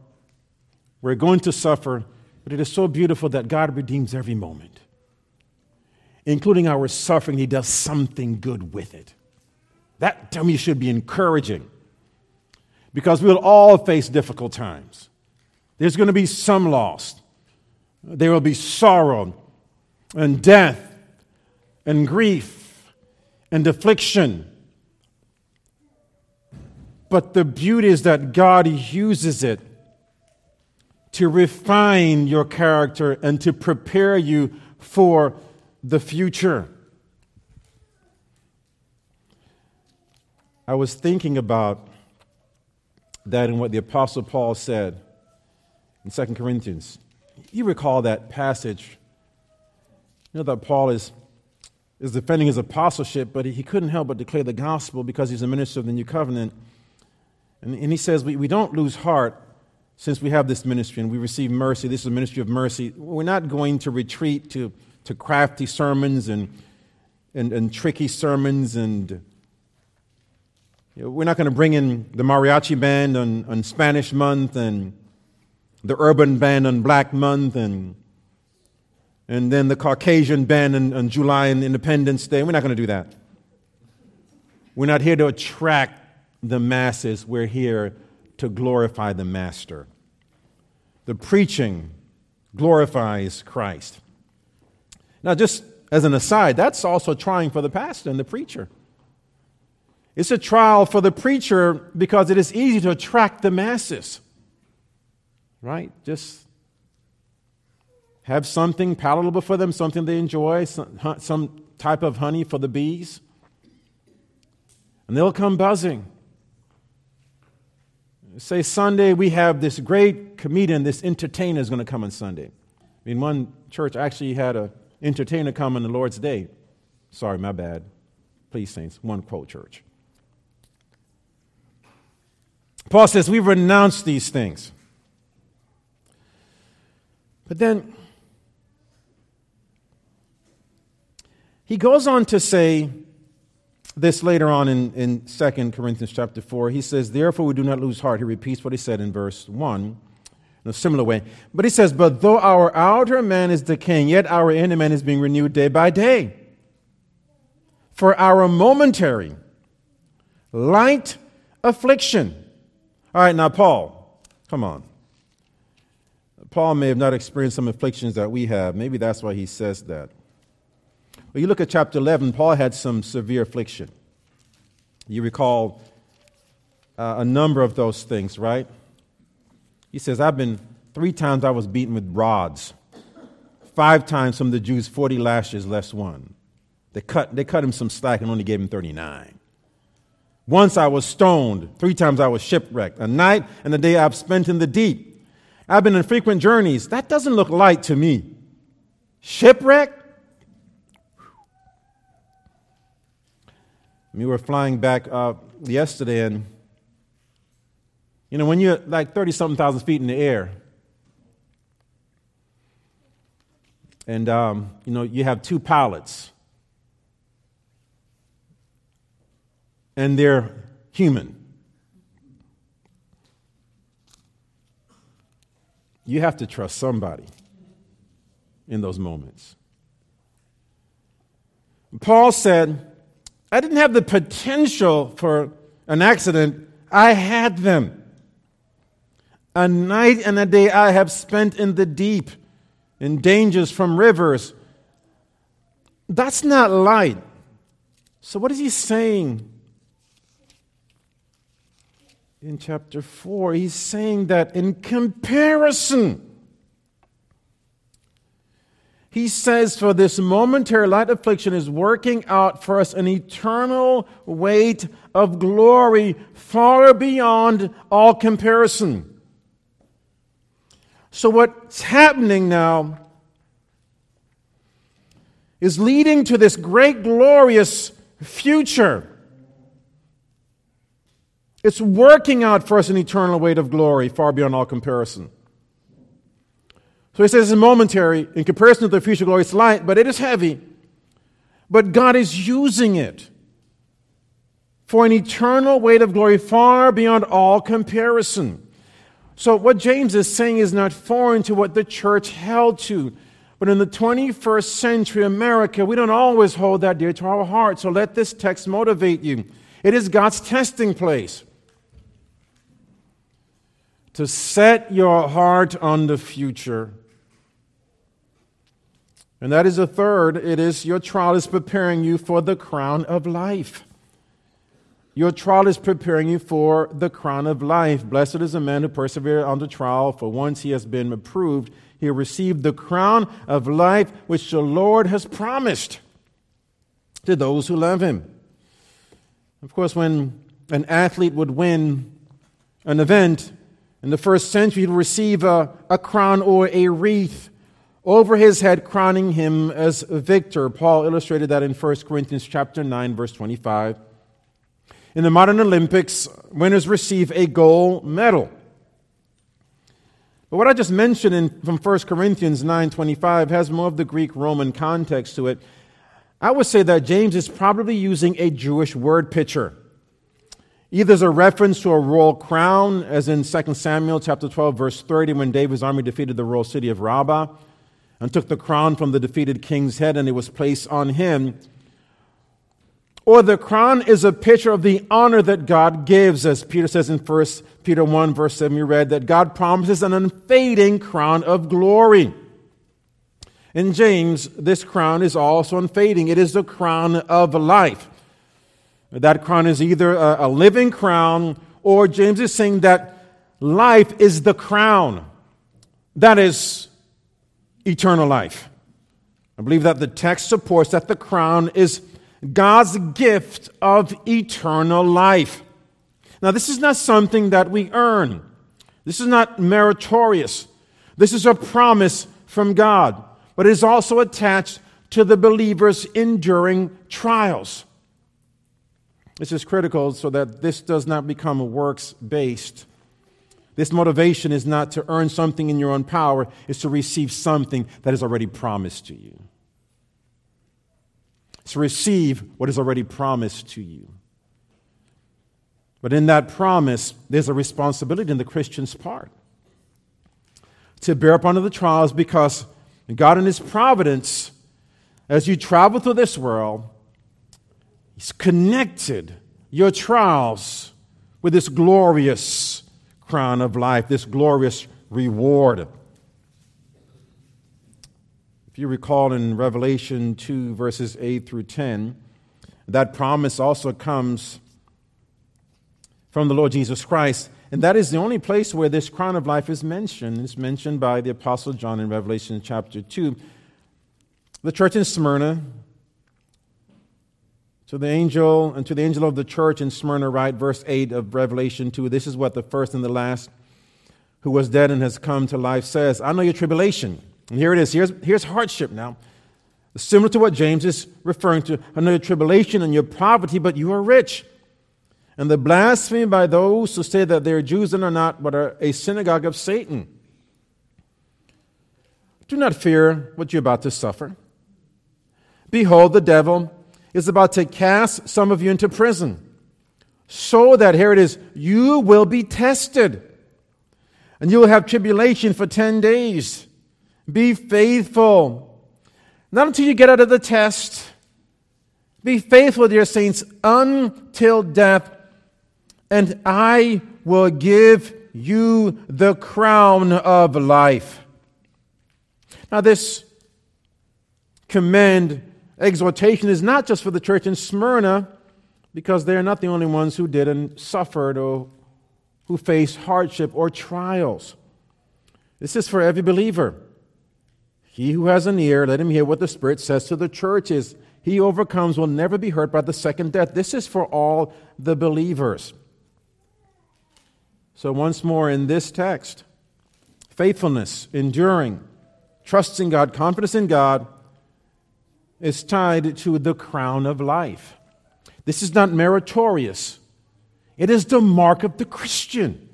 We're going to suffer, but it is so beautiful that God redeems every moment. Including our suffering, He does something good with it. That, to me, should be encouraging because we'll all face difficult times. There's going to be some loss. There will be sorrow and death and grief and affliction. But the beauty is that God uses it to refine your character and to prepare you for the future. I was thinking about that and what the Apostle Paul said in Second Corinthians. You recall that passage. You know that Paul is is defending his apostleship, but he couldn't help but declare the gospel because he's a minister of the new covenant. And, and he says, we, we don't lose heart since we have this ministry and we receive mercy. This is a ministry of mercy. We're not going to retreat to, to crafty sermons and, and, and tricky sermons. And you know, we're not going to bring in the mariachi band on, on Spanish month and the urban band on Black month and And then the Caucasian band on July and Independence Day. We're not going to do that. We're not here to attract the masses. We're here to glorify the Master. The preaching glorifies Christ. Now, just as an aside, that's also trying for the pastor and the preacher. It's a trial for the preacher because it is easy to attract the masses. Right? Just have something palatable for them, something they enjoy, some, some type of honey for the bees. And they'll come buzzing. Say, Sunday, we have this great comedian, this entertainer is going to come on Sunday. I mean, one church actually had an entertainer come on the Lord's Day. Sorry, my bad. Please, saints, one quote church. Paul says, we renounce these things. But then he goes on to say this later on in, in Second Corinthians chapter four. He says, therefore we do not lose heart. He repeats what he said in verse one in a similar way. But he says, but though our outer man is decaying, yet our inner man is being renewed day by day. For our momentary light affliction. All right, now Paul, come on. Paul may have not experienced some afflictions that we have. Maybe that's why he says that. Well, you look at chapter eleven, Paul had some severe affliction. You recall uh, a number of those things, right? He says, I've been, three times I was beaten with rods. Five times from the Jews, forty lashes less one. They cut, they cut him some slack and only gave him thirty-nine. Once I was stoned. Three times I was shipwrecked. A night and a day I've spent in the deep. I've been in frequent journeys. That doesn't look light to me. Shipwreck? We were flying back uh, yesterday, and you know, when you're like thirty-something thousand feet in the air, and um, you know, you have two pilots, and they're human. You have to trust somebody in those moments. Paul said, I didn't have the potential for an accident. I had them. A night and a day I have spent in the deep, in dangers from rivers. That's not light. So what is he saying? In chapter four, he's saying that in comparison, he says, for this momentary light affliction is working out for us an eternal weight of glory far beyond all comparison. So what's happening now is leading to this great, glorious future. It's working out for us an eternal weight of glory far beyond all comparison. So he says it's momentary in comparison to the future glory. It's light, but it is heavy. But God is using it for an eternal weight of glory far beyond all comparison. So what James is saying is not foreign to what the church held to. But in the twenty-first century America, we don't always hold that dear to our heart. So let this text motivate you. It is God's testing place to set your heart on the future. And that is a third. It is your trial is preparing you for the crown of life. Your trial is preparing you for the crown of life. Blessed is a man who persevered under trial, for once he has been approved, he received the crown of life which the Lord has promised to those who love him. Of course, when an athlete would win an event in the first century, he'd receive a, a crown or a wreath over his head, crowning him as a victor. Paul illustrated that in First Corinthians chapter nine, verse twenty-five. In the modern Olympics, winners receive a gold medal. But what I just mentioned in, from First Corinthians nine twenty-five has more of the Greek-Roman context to it. I would say that James is probably using a Jewish word picture, either as a reference to a royal crown, as in Second Samuel chapter twelve, verse thirty, when David's army defeated the royal city of Rabbah and took the crown from the defeated king's head, and it was placed on him. Or the crown is a picture of the honor that God gives, as Peter says in First Peter one, verse seven, we read that God promises an unfading crown of glory. In James, this crown is also unfading. It is the crown of life. That crown is either a living crown, or James is saying that life is the crown. That is eternal life. I believe that the text supports that the crown is God's gift of eternal life. Now, this is not something that we earn. This is not meritorious. This is a promise from God, but it is also attached to the believer's enduring trials. This is critical so that this does not become works-based. This motivation is not to earn something in your own power. It's to receive something that is already promised to you. It's to receive what is already promised to you. But in that promise, there's a responsibility on the Christian's part to bear up under the trials, because God in His providence, as you travel through this world, He's connected your trials with this glorious crown of life, this glorious reward. If you recall in Revelation two, verses eight through ten, that promise also comes from the Lord Jesus Christ. And that is the only place where this crown of life is mentioned. It's mentioned by the Apostle John in Revelation chapter two. The church in Smyrna, So the angel, and to the angel of the church in Smyrna write, verse eight of Revelation two, this is what the first and the last who was dead and has come to life says, I know your tribulation. And here it is. Here's, here's hardship now. Similar to what James is referring to. I know your tribulation and your poverty, but you are rich. And the blasphemy by those who say that they are Jews and are not, but are a synagogue of Satan. Do not fear what you're about to suffer. Behold, the devil is about to cast some of you into prison, so that, here it is, you will be tested, and you will have tribulation for ten days. Be faithful, not until you get out of the test, Be faithful, dear saints, until death, and I will give you the crown of life. Now, this command, exhortation, is not just for the church in Smyrna, because they are not the only ones who did and suffered or who faced hardship or trials. This is for every believer. He who has an ear, let him hear what the Spirit says to the churches. He who overcomes will never be hurt by the second death. This is for all the believers. So once more in this text, faithfulness, enduring, trusting God, confidence in God is tied to the crown of life. This is not meritorious. It is the mark of the Christian.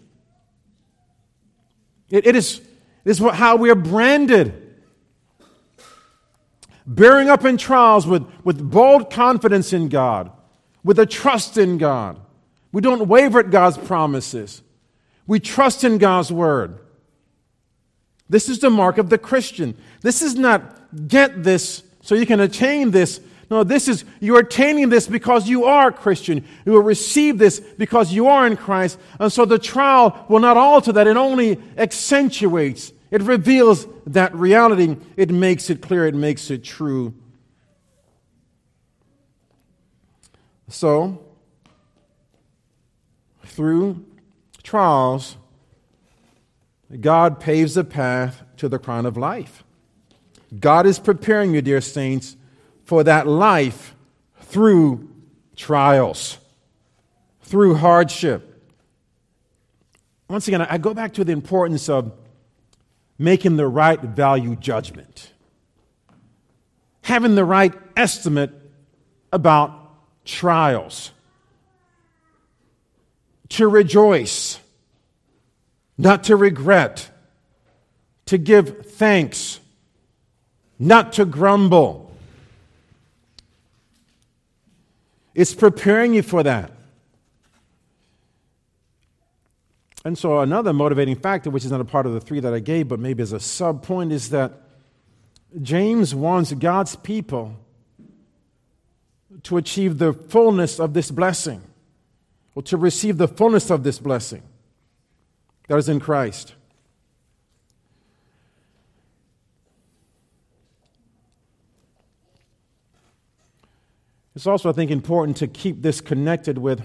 It, it is, it is how we are branded. Bearing up in trials with, with bold confidence in God, with a trust in God. We don't waver at God's promises. We trust in God's word. This is the mark of the Christian. This is not get this so you can attain this. No, this is you're attaining this because you are a Christian. You will receive this because you are in Christ. And so the trial will not alter that. It only accentuates. It reveals that reality. It makes it clear. It makes it true. So, through trials, God paves the path to the crown of life. God is preparing you, dear saints, for that life through trials, through hardship. Once again, I go back to the importance of making the right value judgment, having the right estimate about trials, to rejoice, not to regret, to give thanks, not to grumble. It's preparing you for that. And so another motivating factor, which is not a part of the three that I gave, but maybe as a sub-point, is that James wants God's people to achieve the fullness of this blessing, or to receive the fullness of this blessing that is in Christ. It's also, I think, important to keep this connected with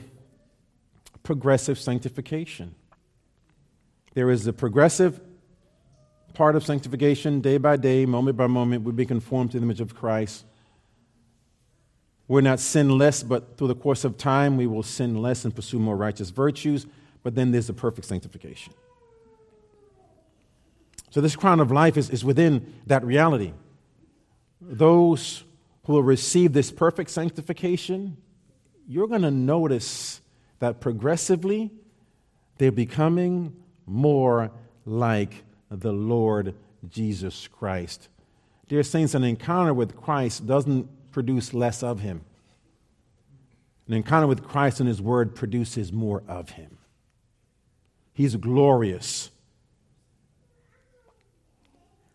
progressive sanctification. There is the progressive part of sanctification, day by day, moment by moment, we be conformed to the image of Christ. We're not sinless, but through the course of time, we will sin less and pursue more righteous virtues. But then there's the perfect sanctification. So this crown of life is, is within that reality. Those who will receive this perfect sanctification, you're going to notice that progressively, they're becoming more like the Lord Jesus Christ. Dear saints, an encounter with Christ doesn't produce less of him. An encounter with Christ and his word produces more of him. He's glorious.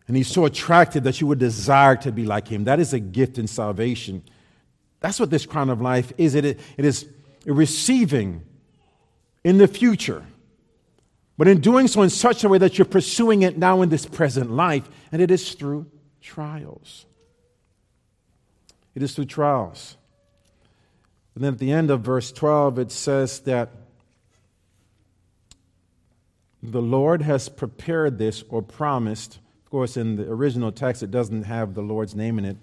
And he's so attractive that you would desire to be like him. That is a gift in salvation. That's what this crown of life is. It, it is receiving in the future, but in doing so in such a way that you're pursuing it now in this present life, and it is through trials. It is through trials. And then at the end of verse twelve, it says that the Lord has prepared this or promised. Of course, in the original text, it doesn't have the Lord's name in it.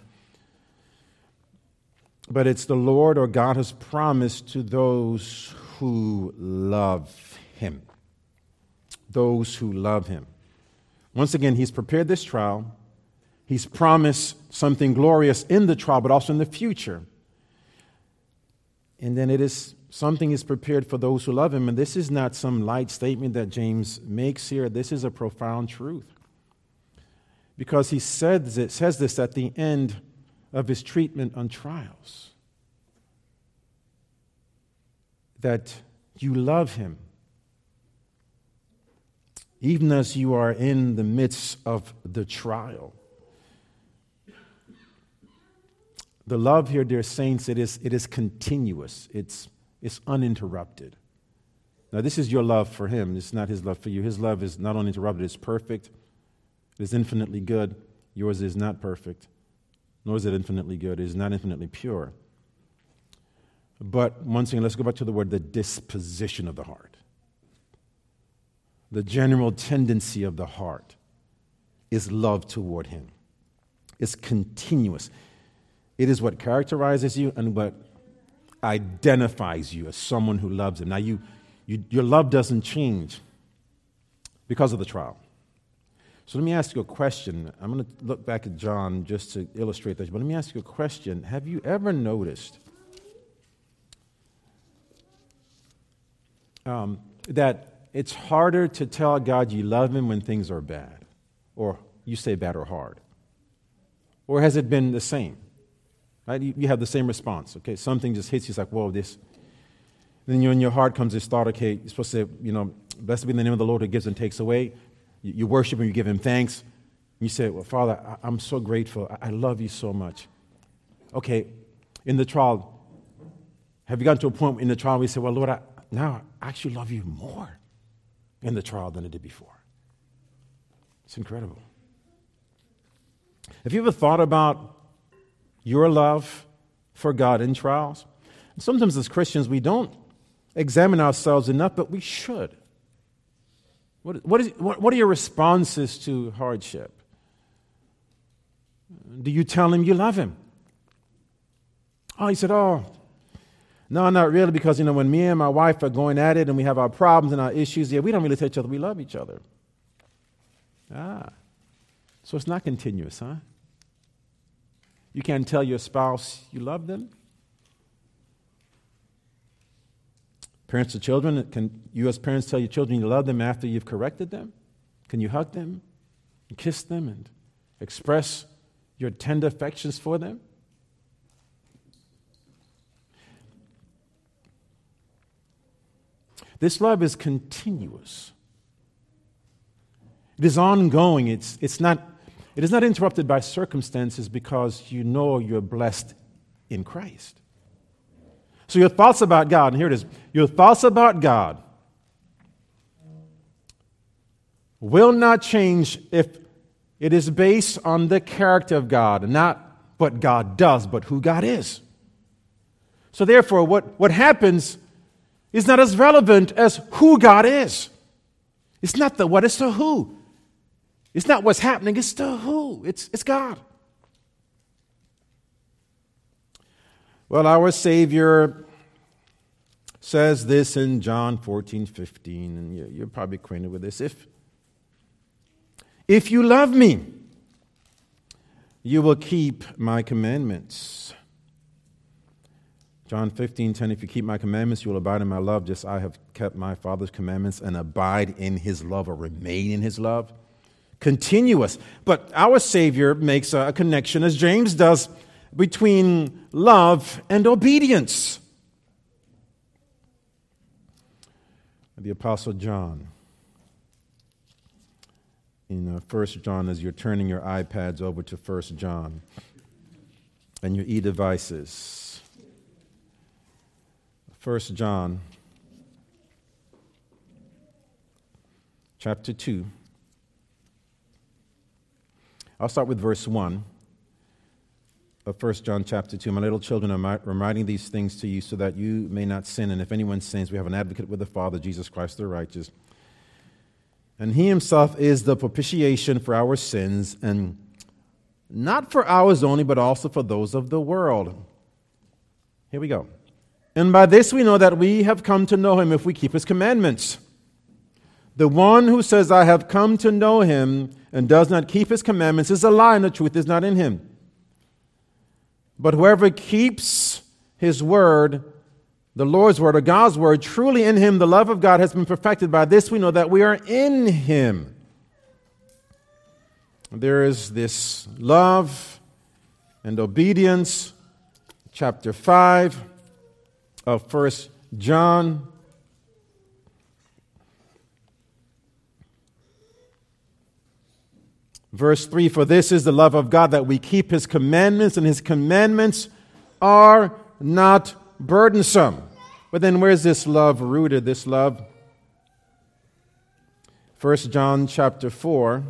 But it's the Lord or God has promised to those who love him. Those who love him. Once again, he's prepared this trial. He's promised something glorious in the trial, but also in the future. And then it is something is prepared for those who love him. And this is not some light statement that James makes here. This is a profound truth. Because he says, it says this at the end of his treatment on trials. That you love him. Even as you are in the midst of the trial. The love here, dear saints, it is, it is continuous. It's, it's uninterrupted. Now, this is your love for him. This is not his love for you. His love is not uninterrupted. It's perfect. It is infinitely good. Yours is not perfect, nor is it infinitely good. It is not infinitely pure. But once again, let's go back to the word, the disposition of the heart. The general tendency of the heart is love toward him. It's continuous. It is what characterizes you and what identifies you as someone who loves him. Now, you, you your love doesn't change because of the trial. So let me ask you a question. I'm going to look back at John just to illustrate this, but let me ask you a question. Have you ever noticed um, that it's harder to tell God you love him when things are bad, or you say bad or hard? Or has it been the same? Right? You, you have the same response, okay? Something just hits you, it's like, whoa, this. Then you, in your heart comes this thought, okay, you're supposed to say, you know, blessed be the name of the Lord who gives and takes away. You, you worship him, you give him thanks. And you say, well, Father, I, I'm so grateful. I, I love you so much. Okay, in the trial, have you gotten to a point in the trial where you say, well, Lord, I, now I actually love you more in the trial than I did before? It's incredible. Have you ever thought about your love for God in trials? And sometimes as Christians, we don't examine ourselves enough, but we should. What, what, is, what, what are your responses to hardship? Do you tell him you love him? Oh, he said, oh, no, not really, because, you know, when me and my wife are going at it and we have our problems and our issues, yeah, we don't really tell each other we love each other. Ah, so it's not continuous, huh? You can't tell your spouse you love them. Parents to children, can you as parents tell your children you love them after you've corrected them? Can you hug them and kiss them and express your tender affections for them? This love is continuous. It is ongoing. It's, it's not, it is not interrupted by circumstances because you know you're blessed in Christ. So your thoughts about God, and here it is, your thoughts about God will not change if it is based on the character of God, and not what God does, but who God is. So therefore, what, what happens is not as relevant as who God is. It's not the what, it's the who. It's not what's happening, it's the who. It's, it's God. Well, our Savior says this in John fourteen fifteen, and you're probably acquainted with this. If, if you love me, you will keep my commandments. John fifteen ten, if you keep my commandments, you will abide in my love, just I have kept my Father's commandments and abide in his love, or remain in his love. Continuous. But our Savior makes a connection, as James does, between love and obedience. The Apostle John, in First John, as you're turning your iPads over to First John and your e-devices, First John chapter two, I'll start with verse one of First John chapter two. My little children, I'm writing these things to you so that you may not sin. And if anyone sins, we have an advocate with the Father, Jesus Christ the righteous. And he himself is the propitiation for our sins, and not for ours only, but also for those of the world. Here we go. And by this we know that we have come to know him if we keep his commandments. The one who says, I have come to know him, and does not keep his commandments is a lie, and the truth is not in him. But whoever keeps his word, the Lord's word or God's word, truly in him the love of God has been perfected. By this we know that we are in him. There is this love and obedience, chapter five of First John. Verse three, for this is the love of God, that we keep his commandments, and his commandments are not burdensome. But then where's this love rooted, this love? First John chapter four,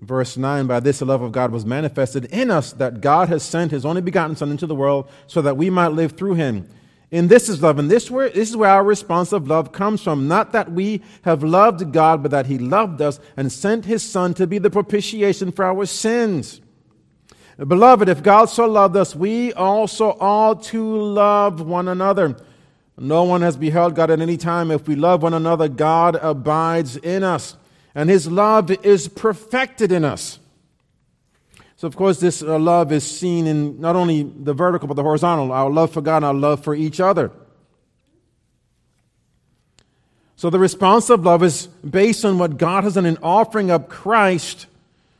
verse nine, by this the love of God was manifested in us, that God has sent his only begotten Son into the world so that we might live through him. And this is love, and this, where, this is where our response of love comes from. Not that we have loved God, but that he loved us and sent his Son to be the propitiation for our sins. Beloved, if God so loved us, we also ought to love one another. No one has beheld God at any time. If we love one another, God abides in us, and his love is perfected in us. So, of course, this uh, love is seen in not only the vertical, but the horizontal, our love for God and our love for each other. So the response of love is based on what God has done in offering up Christ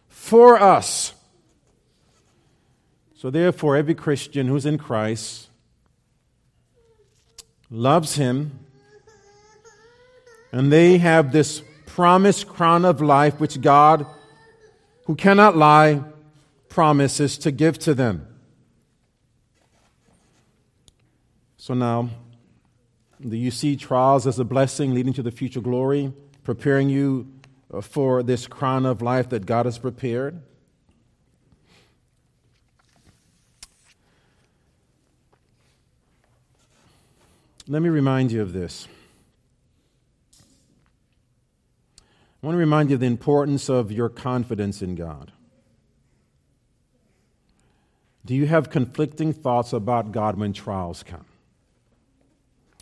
for us. So therefore, every Christian who's in Christ loves him, and they have this promised crown of life which God, who cannot lie, promises to give to them. So now, do you see trials as a blessing leading to the future glory, preparing you for this crown of life that God has prepared? Let me remind you of this. I want to remind you of the importance of your confidence in God. Do you have conflicting thoughts about God when trials come?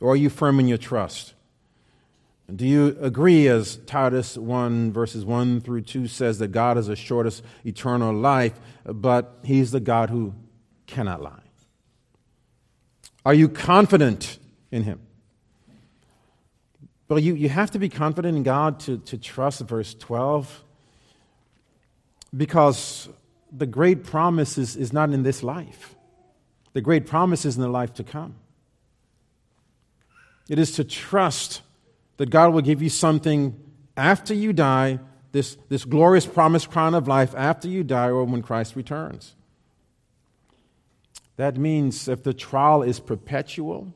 Or are you firm in your trust? Do you agree, as Titus one, verses one through two says, that God has assured us eternal life, but he's the God who cannot lie? Are you confident in him? But you, you have to be confident in God to, to trust verse twelve, because the great promise is, is not in this life. The great promise is in the life to come. It is to trust that God will give you something after you die, this, this glorious promised crown of life after you die or when Christ returns. That means if the trial is perpetual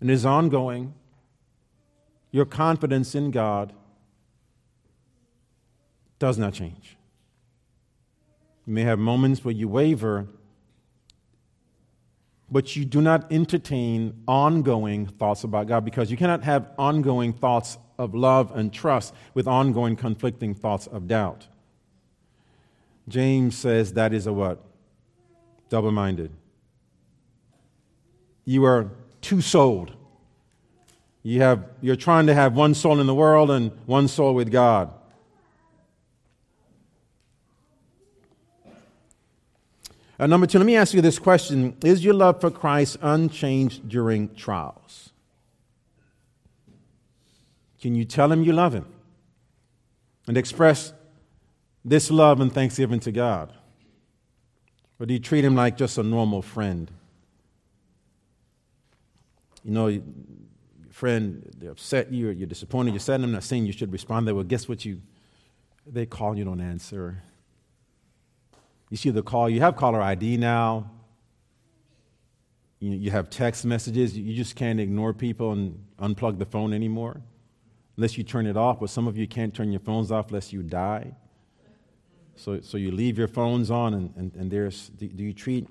and is ongoing, your confidence in God does not change. You may have moments where you waver, but you do not entertain ongoing thoughts about God, because you cannot have ongoing thoughts of love and trust with ongoing conflicting thoughts of doubt. James says that is a what? Double-minded. You are two-souled. You have, you're trying to have one soul in the world and one soul with God. Uh, number two, let me ask you this question. Is your love for Christ unchanged during trials? Can you tell him you love him and express this love and thanksgiving to God? Or do you treat him like just a normal friend? You know, your friend, they upset you or you're disappointed, you're sad. I'm not saying you should respond that way. Well, guess what? You, they call, you don't answer. You see the call. You have caller I D now. You, you have text messages. You just can't ignore people and unplug the phone anymore unless you turn it off. But some of you can't turn your phones off unless you die. So, so you leave your phones on, and, and, and there's, do, do you treat?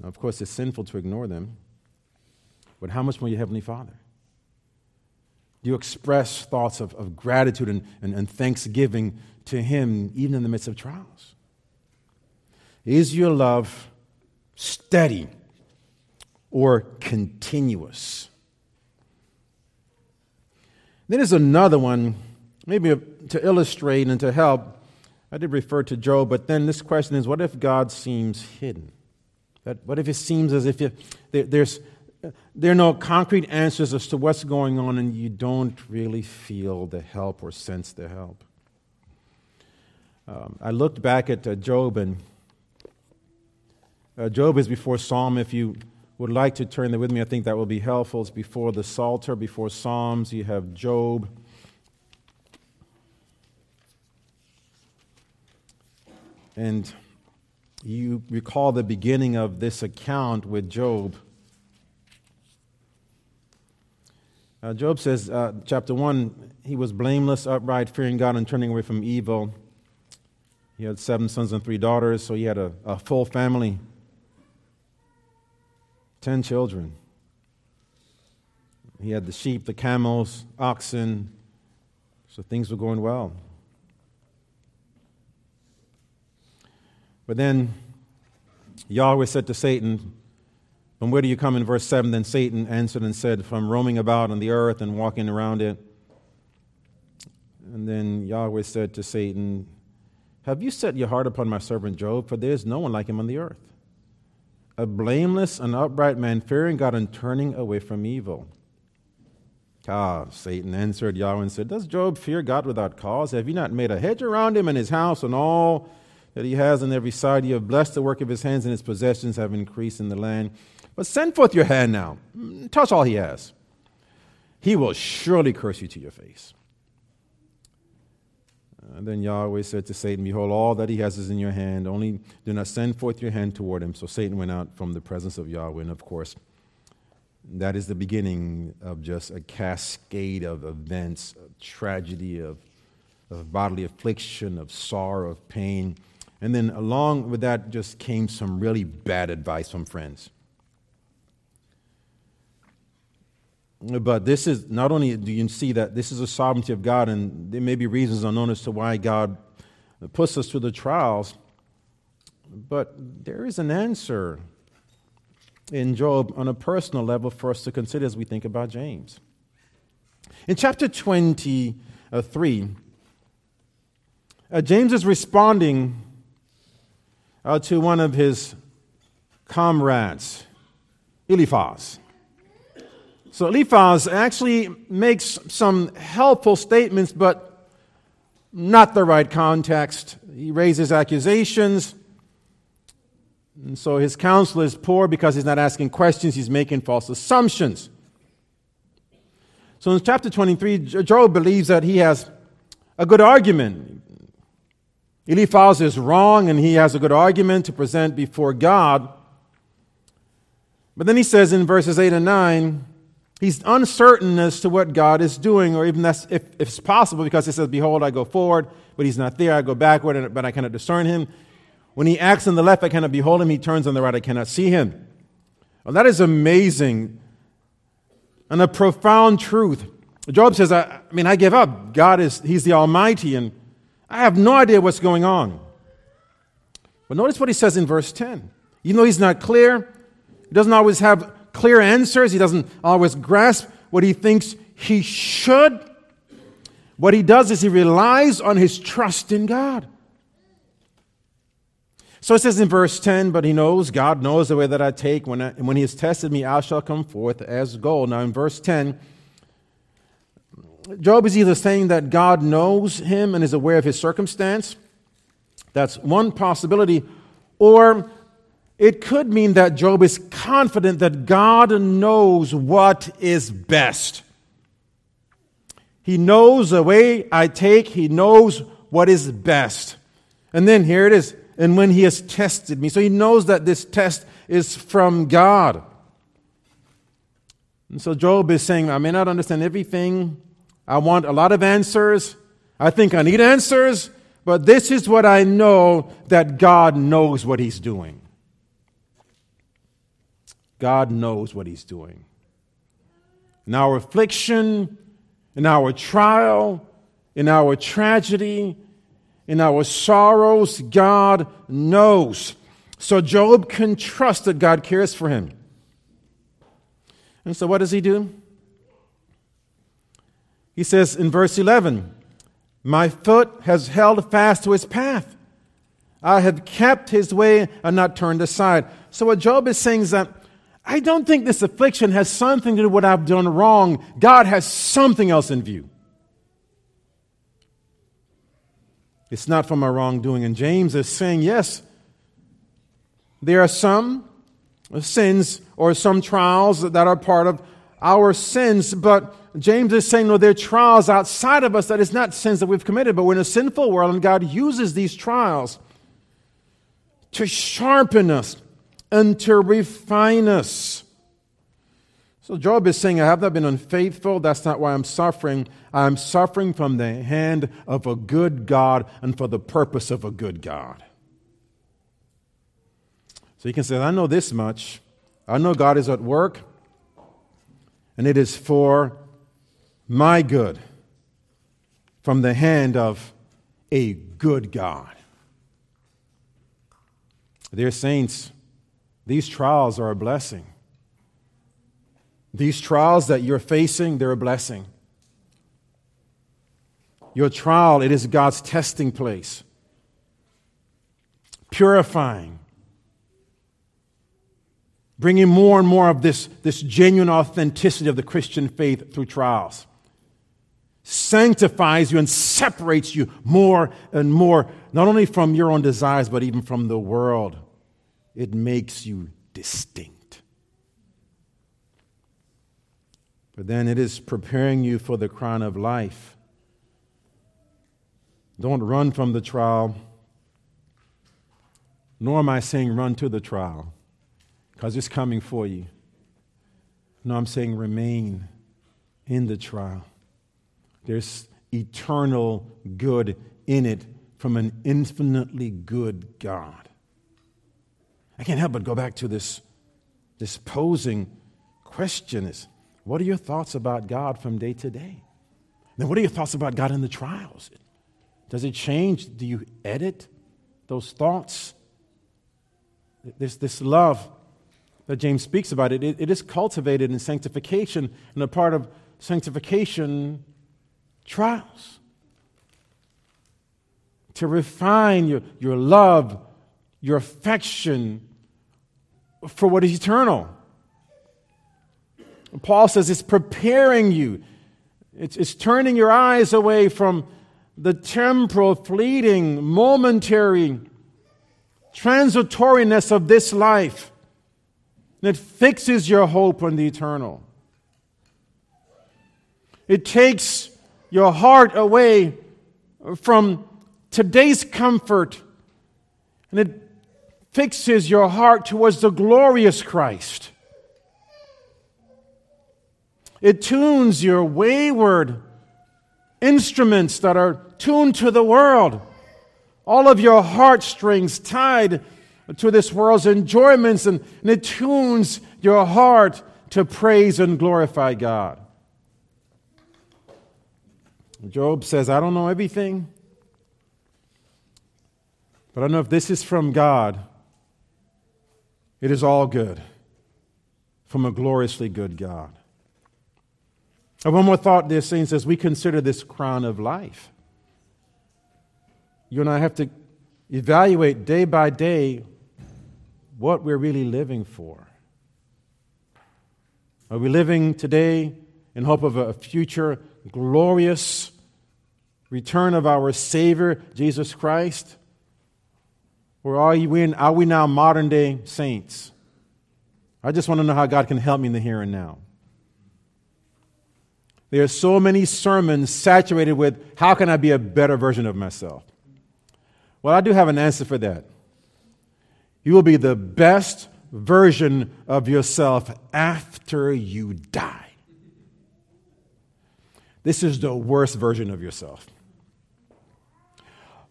Now, of course, it's sinful to ignore them. But how much more your Heavenly Father? Do you express thoughts of, of gratitude and, and, and thanksgiving to him even in the midst of trials? Is your love steady or continuous? Then there's another one, maybe to illustrate and to help. I did refer to Job, but then this question is, what if God seems hidden? What if it seems as if you, there, there's, there are no concrete answers as to what's going on, and you don't really feel the help or sense the help? Um, I looked back at uh, Job and Uh, Job is before Psalm. If you would like to turn there with me, I think that will be helpful. It's before the Psalter, before Psalms. You have Job. And You recall the beginning of this account with Job. Uh, Job says, uh, chapter one, he was blameless, upright, fearing God, and turning away from evil. He had seven sons and three daughters, so he had a, a full family. Ten children. He had the sheep, the camels, oxen, so things were going well. But then Yahweh said to Satan, "From where do you come?" in verse seven. Then Satan answered and said, "From roaming about on the earth and walking around it." And then Yahweh said to Satan, "Have you set your heart upon my servant Job? For there is no one like him on the earth, a blameless and upright man, fearing God and turning away from evil." Ah, Satan answered Yahweh and said, "Does Job fear God without cause? Have you not made a hedge around him and his house and all that he has on every side? You have blessed the work of his hands, and his possessions have increased in the land. But send forth your hand now, touch all he has. He will surely curse you to your face." And then Yahweh said to Satan, "Behold, all that he has is in your hand. Only do not send forth your hand toward him." So Satan went out from the presence of Yahweh. And of course, that is the beginning of just a cascade of events, of tragedy, of, of bodily affliction, of sorrow, of pain. And then along with that just came some really bad advice from friends. But this is, not only do you see that this is a sovereignty of God, and there may be reasons unknown as to why God puts us through the trials, but there is an answer in Job on a personal level for us to consider as we think about James. In chapter twenty-three, uh, James is responding uh, to one of his comrades, Eliphaz. So Eliphaz actually makes some helpful statements, but not the right context. He raises accusations, and so his counsel is poor because he's not asking questions, he's making false assumptions. So in chapter twenty-three, Job believes that he has a good argument. Eliphaz is wrong, and he has a good argument to present before God. But then he says in verses eight and nine, he's uncertain as to what God is doing, or even that's, if, if it's possible, because he says, "Behold, I go forward, but he's not there. I go backward, but I cannot discern him. When he acts on the left, I cannot behold him. He turns on the right, I cannot see him." Well, that is amazing and a profound truth. Job says, I, I mean, I give up. God is, he's the Almighty, and I have no idea what's going on. But notice what he says in verse ten. You know, he's not clear. He doesn't always have clear answers. He doesn't always grasp what he thinks he should. What he does is he relies on his trust in God. So it says in verse ten, "But he knows, God knows the way that I take. When I, when he has tested me, I shall come forth as gold." Now in verse ten, Job is either saying that God knows him and is aware of his circumstance. That's one possibility. Or it could mean that Job is confident that God knows what is best. He knows the way I take. He knows what is best. And then here it is. "And when he has tested me." So he knows that this test is from God. And so Job is saying, I may not understand everything. I want a lot of answers. I think I need answers. But this is what I know, that God knows what he's doing. God knows what he's doing. In our affliction, in our trial, in our tragedy, in our sorrows, God knows. So Job can trust that God cares for him. And so what does he do? He says in verse eleven, "My foot has held fast to his path. I have kept his way and not turned aside." So what Job is saying is that I don't think this affliction has something to do with what I've done wrong. God has something else in view. It's not for my wrongdoing. And James is saying, yes, there are some sins or some trials that are part of our sins. But James is saying, no, there are trials outside of us that is not sins that we've committed. But we're in a sinful world, and God uses these trials to sharpen us and to refine us. So Job is saying, I have not been unfaithful. That's not why I'm suffering. I'm suffering from the hand of a good God and for the purpose of a good God. So you can say, I know this much. I know God is at work, and it is for my good, from the hand of a good God. Dear saints, these trials are a blessing. These trials that you're facing, they're a blessing. Your trial, it is God's testing place, purifying, bringing more and more of this, this genuine authenticity of the Christian faith through trials. Sanctifies you and separates you more and more, not only from your own desires, but even from the world. It makes you distinct. But then it is preparing you for the crown of life. Don't run from the trial, nor am I saying run to the trial, because it's coming for you. No, I'm saying remain in the trial. There's eternal good in it from an infinitely good God. I can't help but go back to this, this posing question is, what are your thoughts about God from day to day? Then what are your thoughts about God in the trials? Does it change? Do you edit those thoughts? There's this love that James speaks about. It, it, it is cultivated in sanctification, and a part of sanctification, trials. To refine your, your love, your affection for what is eternal. Paul says it's preparing you. It's, it's turning your eyes away from the temporal, fleeting, momentary, transitoriness of this life. And it fixes your hope on the eternal. It takes your heart away from today's comfort, and it fixes your heart towards the glorious Christ. It tunes your wayward instruments that are tuned to the world. All of your heartstrings tied to this world's enjoyments, and, and it tunes your heart to praise and glorify God. Job says, I don't know everything, but I know if this is from God, it is all good, from a gloriously good God. And one more thought, dear saints, as we consider this crown of life. You and I have to evaluate day by day what we're really living for. Are we living today in hope of a future glorious return of our Savior, Jesus Christ? Or are you in, are we now modern-day saints? I just want to know how God can help me in the here and now. There are so many sermons saturated with, how can I be a better version of myself? Well, I do have an answer for that. You will be the best version of yourself after you die. This is the worst version of yourself.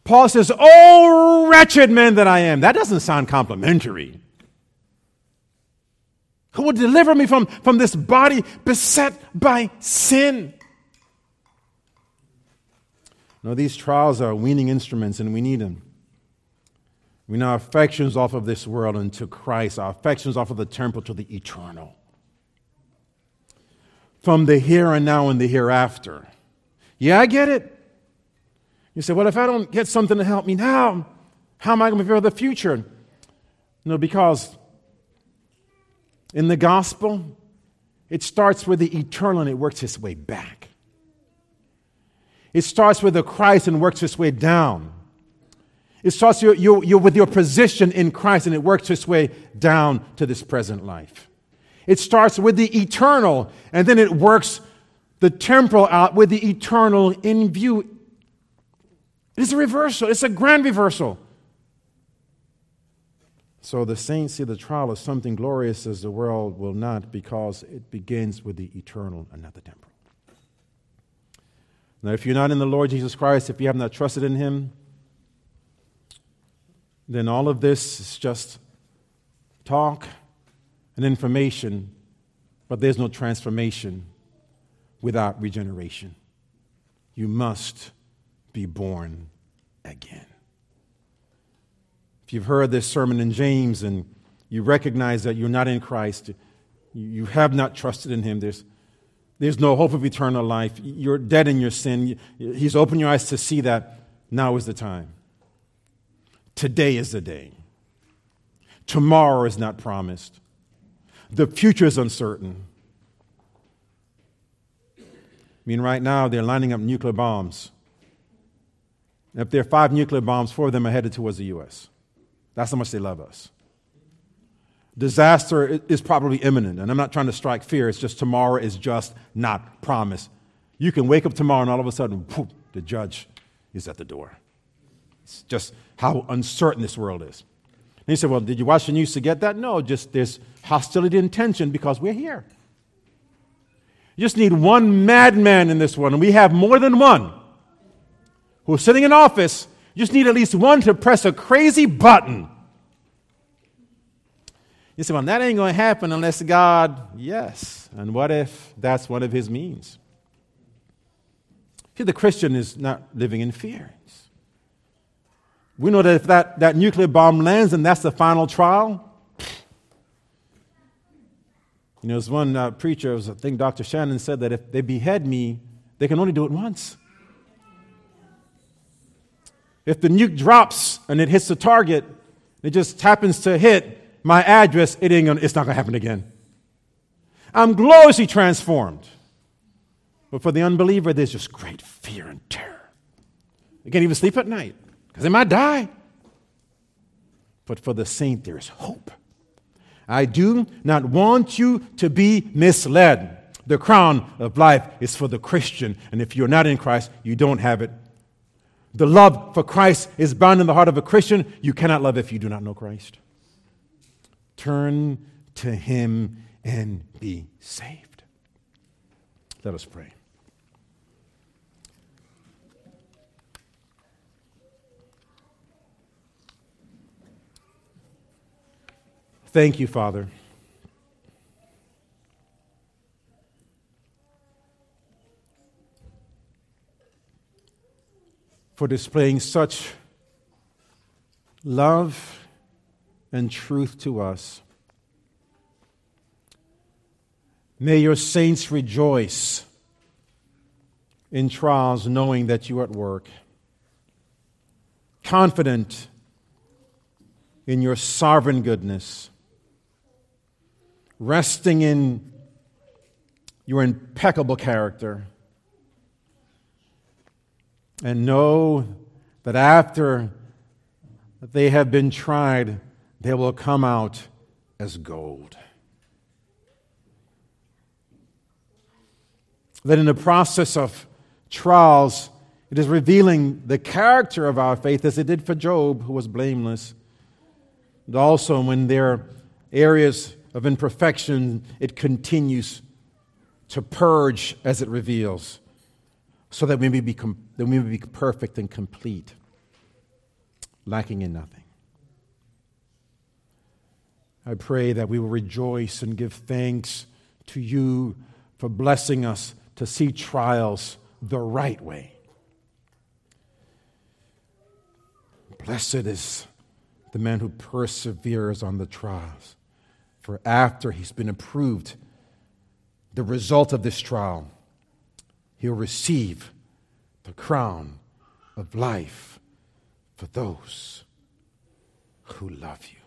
Paul says, oh, wretched man that I am. That doesn't sound complimentary. Who will deliver me from, from this body beset by sin? No, these trials are weaning instruments, and we need them. We need our affections off of this world and to Christ, our affections off of the temporal to the eternal. From the here and now and the hereafter. Yeah, I get it. You say, well, if I don't get something to help me now, how am I going to prepare the future? No, because in the gospel, it starts with the eternal and it works its way back. It starts with the Christ and works its way down. It starts your, your, your, with your position in Christ and it works its way down to this present life. It starts with the eternal and then it works the temporal out with the eternal in view. It's a reversal. It's a grand reversal. So the saints see the trial as something glorious as the world will not, because it begins with the eternal and not the temporal. Now, if you're not in the Lord Jesus Christ, if you have not trusted in Him, then all of this is just talk and information, but there's no transformation without regeneration. You must be born again. If you've heard this sermon in James and you recognize that you're not in Christ, you have not trusted in Him, there's, there's no hope of eternal life. You're dead in your sin. He's opened your eyes to see that now is the time. Today is the day. Tomorrow is not promised. The future is uncertain. I mean, right now, they're lining up nuclear bombs. And if there are five nuclear bombs, four of them are headed towards the U S That's how much they love us. Disaster is probably imminent, and I'm not trying to strike fear. It's just tomorrow is just not promised. You can wake up tomorrow, and all of a sudden, poof, the judge is at the door. It's just how uncertain this world is. And you say, well, did you watch the news to get that? No, just there's hostility and tension because we're here. You just need one madman in this one, and we have more than one who's sitting in office. You just need at least one to press a crazy button. You say, well, that ain't going to happen unless God, yes. And what if that's one of His means? See, the Christian is not living in fear. We know that if that, that nuclear bomb lands and that's the final trial. You know, there's one uh, preacher, was, I think Doctor Shannon said that if they behead me, they can only do it once. If the nuke drops and it hits the target, it just happens to hit my address, it ain't gonna, it's not going to happen again. I'm gloriously transformed. But for the unbeliever, there's just great fear and terror. They can't even sleep at night, because they might die. But for the saint, there is hope. I do not want you to be misled. The crown of life is for the Christian, and if you're not in Christ, you don't have it. The love for Christ is bound in the heart of a Christian. You cannot love if you do not know Christ. Turn to Him and be saved. Let us pray. Thank you, Father, for displaying such love and truth to us. May your saints rejoice in trials, knowing that you are at work, confident in your sovereign goodness, resting in your impeccable character, and know that after they have been tried, they will come out as gold. That in the process of trials, it is revealing the character of our faith, as it did for Job, who was blameless. And also when there are areas of imperfection, it continues to purge as it reveals, so that we may be, com- that we may be perfect and complete, lacking in nothing. I pray that we will rejoice and give thanks to you for blessing us to see trials the right way. Blessed is the man who perseveres on the trials, for after he's been approved, the result of this trial, he'll receive the crown of life for those who love you.